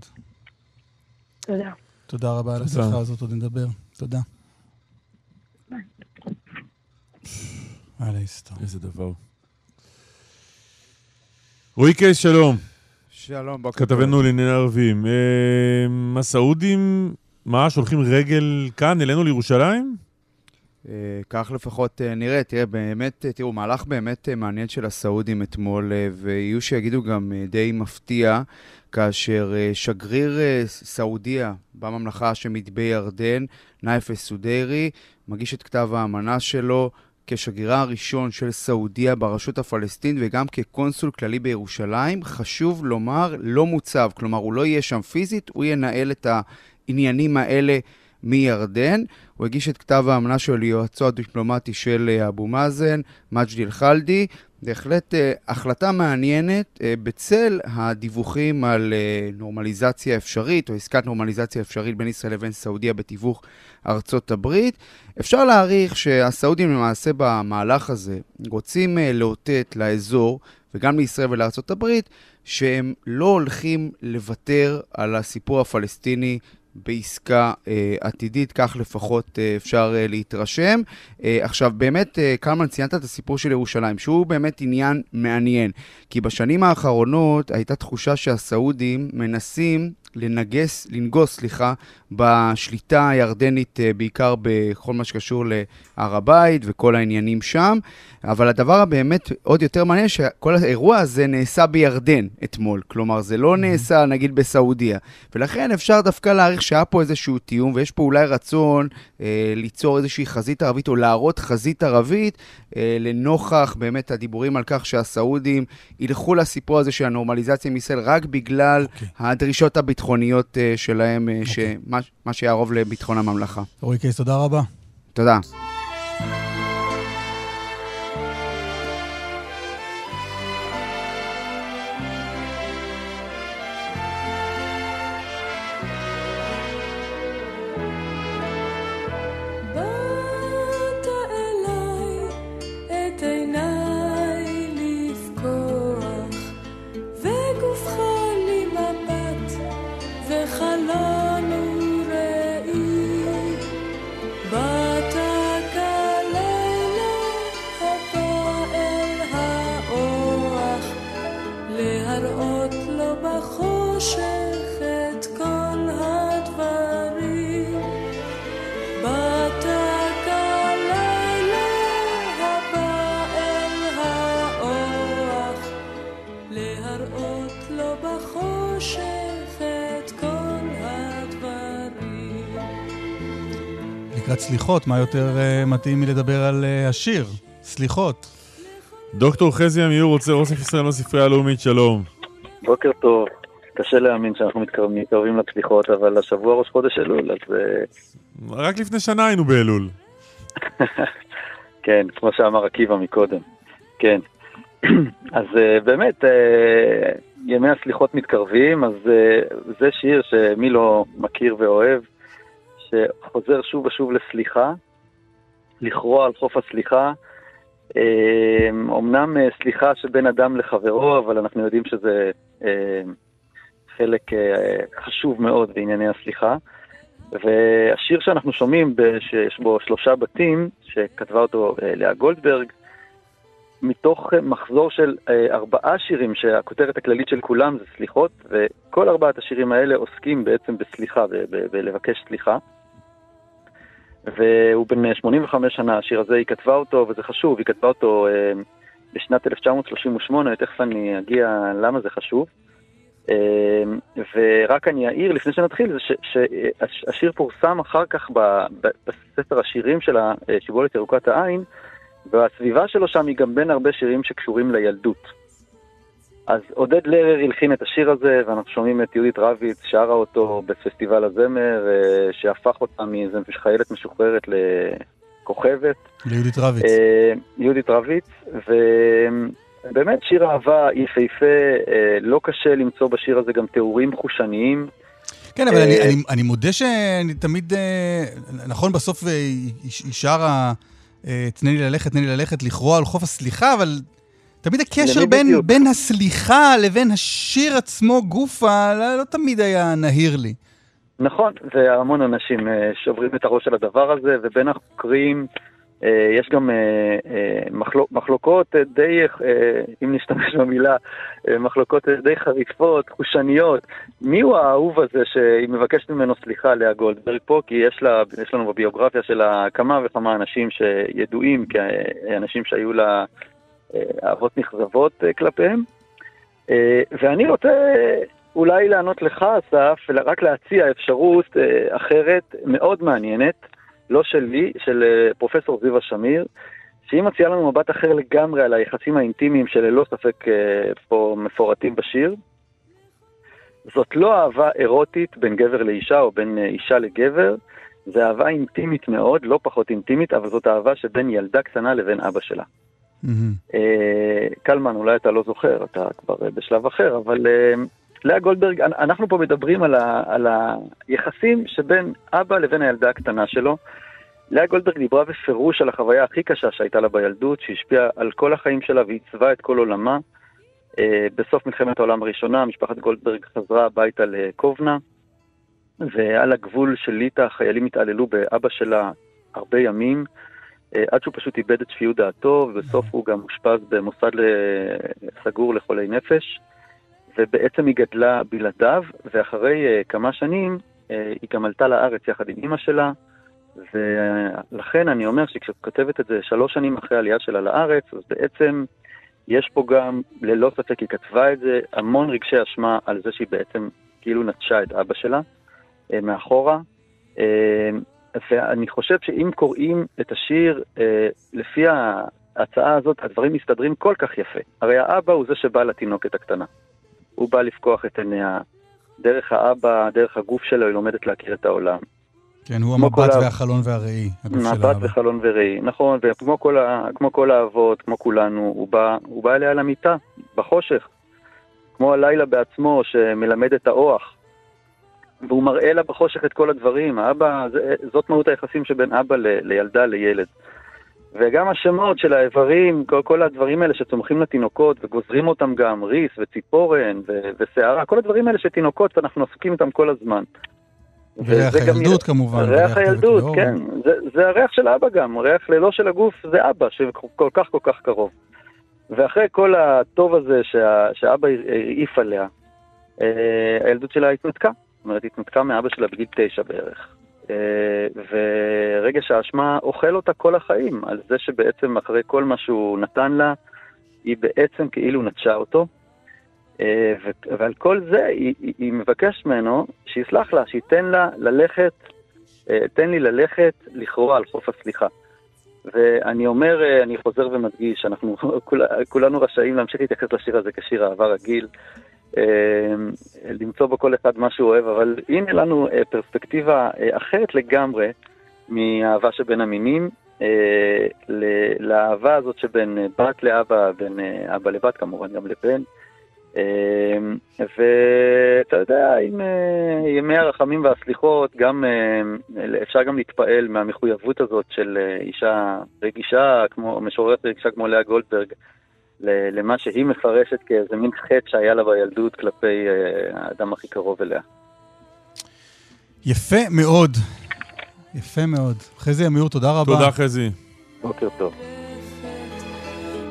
תודה. תודה רבה על השיחה הזאת, עוד נדבר. תודה. על ההיסטוריה. איזה דבר. רועי קייס, שלום. שלום, בוקר. כתבנו לענייני ערבים. הסעודים, מה, שולחים רגל כאן, אלינו לירושלים? כך לפחות נראה, תראה, באמת, תראו, מהלך באמת מעניין של הסעודים אתמול, ויהיו שיגידו גם די מפתיע, כאשר שגריר סעודיה בממלכה השמית בירדן, נאיף א-סודיירי, מגיש את כתב האמנה שלו כשגרירה הראשון של סעודיה ברשות הפלסטין, וגם כקונסול כללי בירושלים, חשוב לומר, לא מוצב, כלומר, הוא לא יהיה שם פיזית, הוא ינהל את העניינים האלה, מירדן. הוא הגיש את כתב האמנה של יועצו הדיפלומטי של אבו מאזן, מג'די אל-חלדי. בהחלט החלטה מעניינת בצל הדיווחים על נורמליזציה אפשרית, או עסקת נורמליזציה אפשרית בין ישראל לבין סעודיה בתיווך ארצות הברית. אפשר להעריך שהסעודים למעשה במהלך הזה רוצים להוטט לאזור, וגם לישראל ולארצות הברית, שהם לא הולכים לוותר על הסיפור הפלסטיני בעסקה אה, עתידית, כך לפחות אה, אפשר אה, להתרשם. אה, עכשיו, באמת, אה, קלמן, ציינת את הסיפור של ירושלים, שהוא באמת עניין מעניין, כי בשנים האחרונות הייתה תחושה שהסעודים מנסים לנגס, לנגוס, סליחה, בשליטה הירדנית, אה, בעיקר בכל מה שקשור להר הבית וכל העניינים שם, אבל הדבר הבאמת עוד יותר מעניין, שכל האירוע הזה נעשה בירדן אתמול, כלומר, זה לא נעשה, נגיד, בסעודיה, ולכן אפשר דווקא להעריך שהיה פה איזשהו תיאום, ויש פה אולי רצון אה, ליצור איזושהי חזית ערבית, או להראות חזית ערבית, אה, לנוכח באמת הדיבורים על כך שהסעודים ילכו לסיפור הזה של הנורמליזציה עם ישראל, רק בגלל okay. הדרישות הביטחוניות אה, שלהם, אה, okay. שמה, מה שיערוב לביטחון הממלכה. רועי קייס, תודה רבה. תודה. סליחות, מה יותר uh, מתאים מלדבר על uh, השיר? סליחות. דוקטור חזי עמיור רוצה אוסף ישראל לספרייה הלאומית, שלום. בוקר טוב. קשה להאמין שאנחנו מתקרבים לסליחות, אבל השבוע ראש חודש אלול, אז... Uh... רק לפני שנה היינו באלול. כן, כמו שאמר עקיבא מקודם. כן. אז uh, באמת, uh, ימי הסליחות מתקרבים, אז זה שיר שמי לא מכיר ואוהב, שחוזר שוב ושוב לסליחה, לכרוע על חוף הסליחה, אמנם סליחה שבין אדם לחברו, אבל אנחנו יודעים שזה חלק חשוב מאוד בענייני הסליחה. והשיר שאנחנו שומעים, שיש בו שלושה בתים, שכתבה אותו לאה גולדברג, מתוך מחזור של ארבעה שירים, שהכותרת הכללית של כולם זה סליחות, וכל ארבעת השירים האלה עוסקים בעצם בסליחה, בלבקש סליחה. והוא בן שמונים וחמש שנה, השיר הזה היא כתבה אותו, וזה חשוב, היא כתבה אותו בשנת אלף תשע מאות שלושים ושמונה, תכף אני אגיע למה זה חשוב. ורק אני אעיר לפני שנתחיל, זה שהשיר פורסם אחר כך בספר השירים של השיבולת ירוקת העין, והסביבה שלו שם היא גם בין הרבה שירים שקשורים לילדות. אז עודד לרר הלחין את השיר הזה, ואנחנו שומעים את יהודית רביץ שרה אותו בפסטיבל הזמר, שהפך אותה מאיזו חיילת משוחררת לכוכבת. ליהודית רביץ. יהודית רביץ, ו... באמת שיר אהבה יפהפה, לא קשה למצוא בשיר הזה גם תיאורים חושניים. כן, אבל אני, אני, אני מודה שאני תמיד, נכון בסוף היא שרה, תנה לי ללכת, תנה לי ללכת, לכרוע על חוף הסליחה, אבל תמיד הקשר בין, בין הסליחה לבין השיר עצמו גופה, לא, לא תמיד היה נהיר לי. נכון, והמון אנשים שוברים את הראש על הדבר הזה, ובין החוקרים... יש גם מחלוקות די, אם נשתמש במילה, מחלוקות די חריפות, חושניות. מי הוא האהוב הזה שהיא מבקשת ממנו סליחה לאה גולדברג פה? כי יש, לה, יש לנו בביוגרפיה שלה כמה וכמה אנשים שידועים כאנשים שהיו לה אהבות נכזבות כלפיהם. ואני רוצה אולי לענות לך, אסף, רק להציע אפשרות אחרת מאוד מעניינת, לא שלי, של פרופסור זיווה שמיר, שהיא מציעה לנו מבט אחר לגמרי על היחסים האינטימיים שללא ספק פה מפורטים בשיר. זאת לא אהבה אירוטית בין גבר לאישה או בין אישה לגבר, זה אהבה אינטימית מאוד, לא פחות אינטימית, אבל זאת אהבה שבין ילדה קטנה לבין אבא שלה. Mm-hmm. קלמן, אולי אתה לא זוכר, אתה כבר בשלב אחר, אבל... לאה גולדברג, אנחנו פה מדברים על, ה, על היחסים שבין אבא לבין הילדה הקטנה שלו. לאה גולדברג דיברה בפירוש על החוויה הכי קשה שהייתה לה בילדות, שהשפיעה על כל החיים שלה ועיצבה את כל עולמה. בסוף מלחמת העולם הראשונה, משפחת גולדברג חזרה הביתה לקובנה, ועל הגבול של ליטא החיילים התעללו באבא שלה הרבה ימים, עד שהוא פשוט איבד את שפיות דעתו, ובסוף הוא גם מושפז במוסד סגור לחולי נפש. ובעצם היא גדלה בלעדיו, ואחרי uh, כמה שנים uh, היא גם עלתה לארץ יחד עם אמא שלה, ולכן אני אומר שכשכותבת את זה שלוש שנים אחרי העלייה שלה לארץ, אז בעצם יש פה גם, ללא ספק היא כתבה את זה, המון רגשי אשמה על זה שהיא בעצם כאילו נטשה את אבא שלה uh, מאחורה, uh, ואני חושב שאם קוראים את השיר uh, לפי ההצעה הזאת, הדברים מסתדרים כל כך יפה. הרי האבא הוא זה שבא לתינוקת הקטנה. הוא בא לפקוח את עיניה, דרך האבא, דרך הגוף שלו, היא לומדת להכיר את העולם. כן, הוא המבט והחלון והראי, הגוף של האבא. מבט וחלון וראי, נכון, וכמו כל, כמו כל האבות, כמו כולנו, הוא בא, הוא בא אליה למיטה, בחושך, כמו הלילה בעצמו שמלמד את האוח, והוא מראה לה בחושך את כל הדברים, האבא, זאת מהות היחסים שבין אבא ל, לילדה, לילד. וגם השמות של האיברים, כל, כל הדברים האלה שצומחים לתינוקות וגוזרים אותם גם, ריס וציפורן ו- ושערה, כל הדברים האלה שתינוקות אנחנו עסוקים איתם כל הזמן. וריח הילדות כמובן. ריח הילדות, כן. זה, זה הריח של אבא גם, ריח ללא של הגוף זה אבא שכל כך כל כך קרוב. ואחרי כל הטוב הזה שה, שאבא העיף עליה, הילדות שלה התנתקה. זאת אומרת, התנתקה מאבא שלה בגיל תשע בערך. ורגש האשמה אוכל אותה כל החיים, על זה שבעצם אחרי כל מה שהוא נתן לה, היא בעצם כאילו נטשה אותו, ועל כל זה היא, היא מבקשת ממנו שיסלח לה, שייתן לה ללכת, תן לי ללכת לכרוע על חוף הסליחה. ואני אומר, אני חוזר ומדגיש, אנחנו כולנו רשאים להמשיך להתייחס לשיר הזה כשיר אהבה רגיל, למצוא בכל אחד מה שהוא אוהב, אבל הנה לנו פרספקטיבה אחרת לגמרי מהאהבה שבין המינים, לאהבה הזאת שבין בת לאבא, בין אבא לבת, כמובן גם לבן, ואתה יודע, עם ימי הרחמים והסליחות גם אפשר גם להתפעל מהמחויבות הזאת של אישה רגישה, כמו משוררת רגישה כמו לאה גולדברג, למה שהיא מפרשת כאיזה מין חטא שהיה לה בילדות כלפי האדם הכי קרוב אליה. יפה מאוד, יפה מאוד. חזי אמיר, תודה רבה. תודה חזי. בוקר טוב.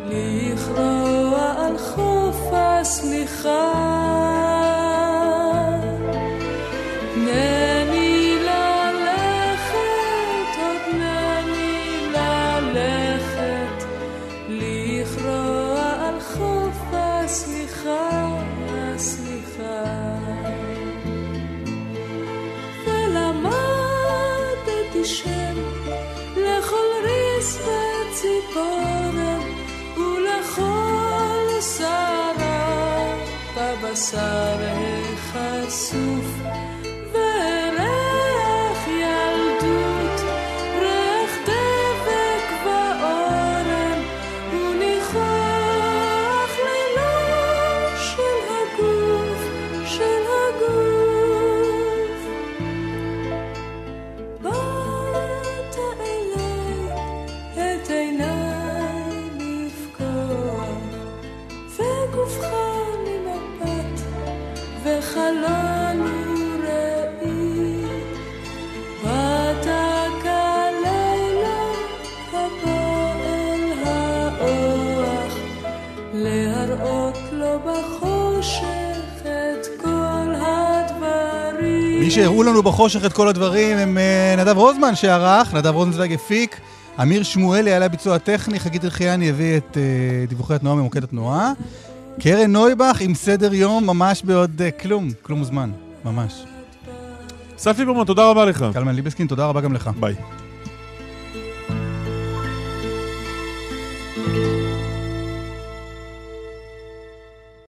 לכרוע על חוף הסליחה נני ללכת עוד נני ללכת לכרוע על חוף הסליחה הסליחה ולמדתי שם לכל ריס וציפורן ולכל שרה בבשר החשוף וריח ילדות ריח דבק באורן וניחוח לילה של הגוף של הגוף באת אליי את עיניי גופך ממפת וחלון וראי באת כלילה הבא אל האוח להראות לו בחושך את כל הדברים. מי שהראו לנו בחושך את כל הדברים הם נדב רוזמן שערך, נדב רוזנצוויג הפיק, אמיר שמואלי על הביצוע הטכני, חגית רחייני הביא את uh, דיווחי התנועה ממוקד התנועה, קרן נויבך עם סדר יום ממש בעוד uh, כלום, כלום זמן, ממש. סף ליברמן, תודה רבה לך. קלמן ליבסקין, תודה רבה גם לך. ביי.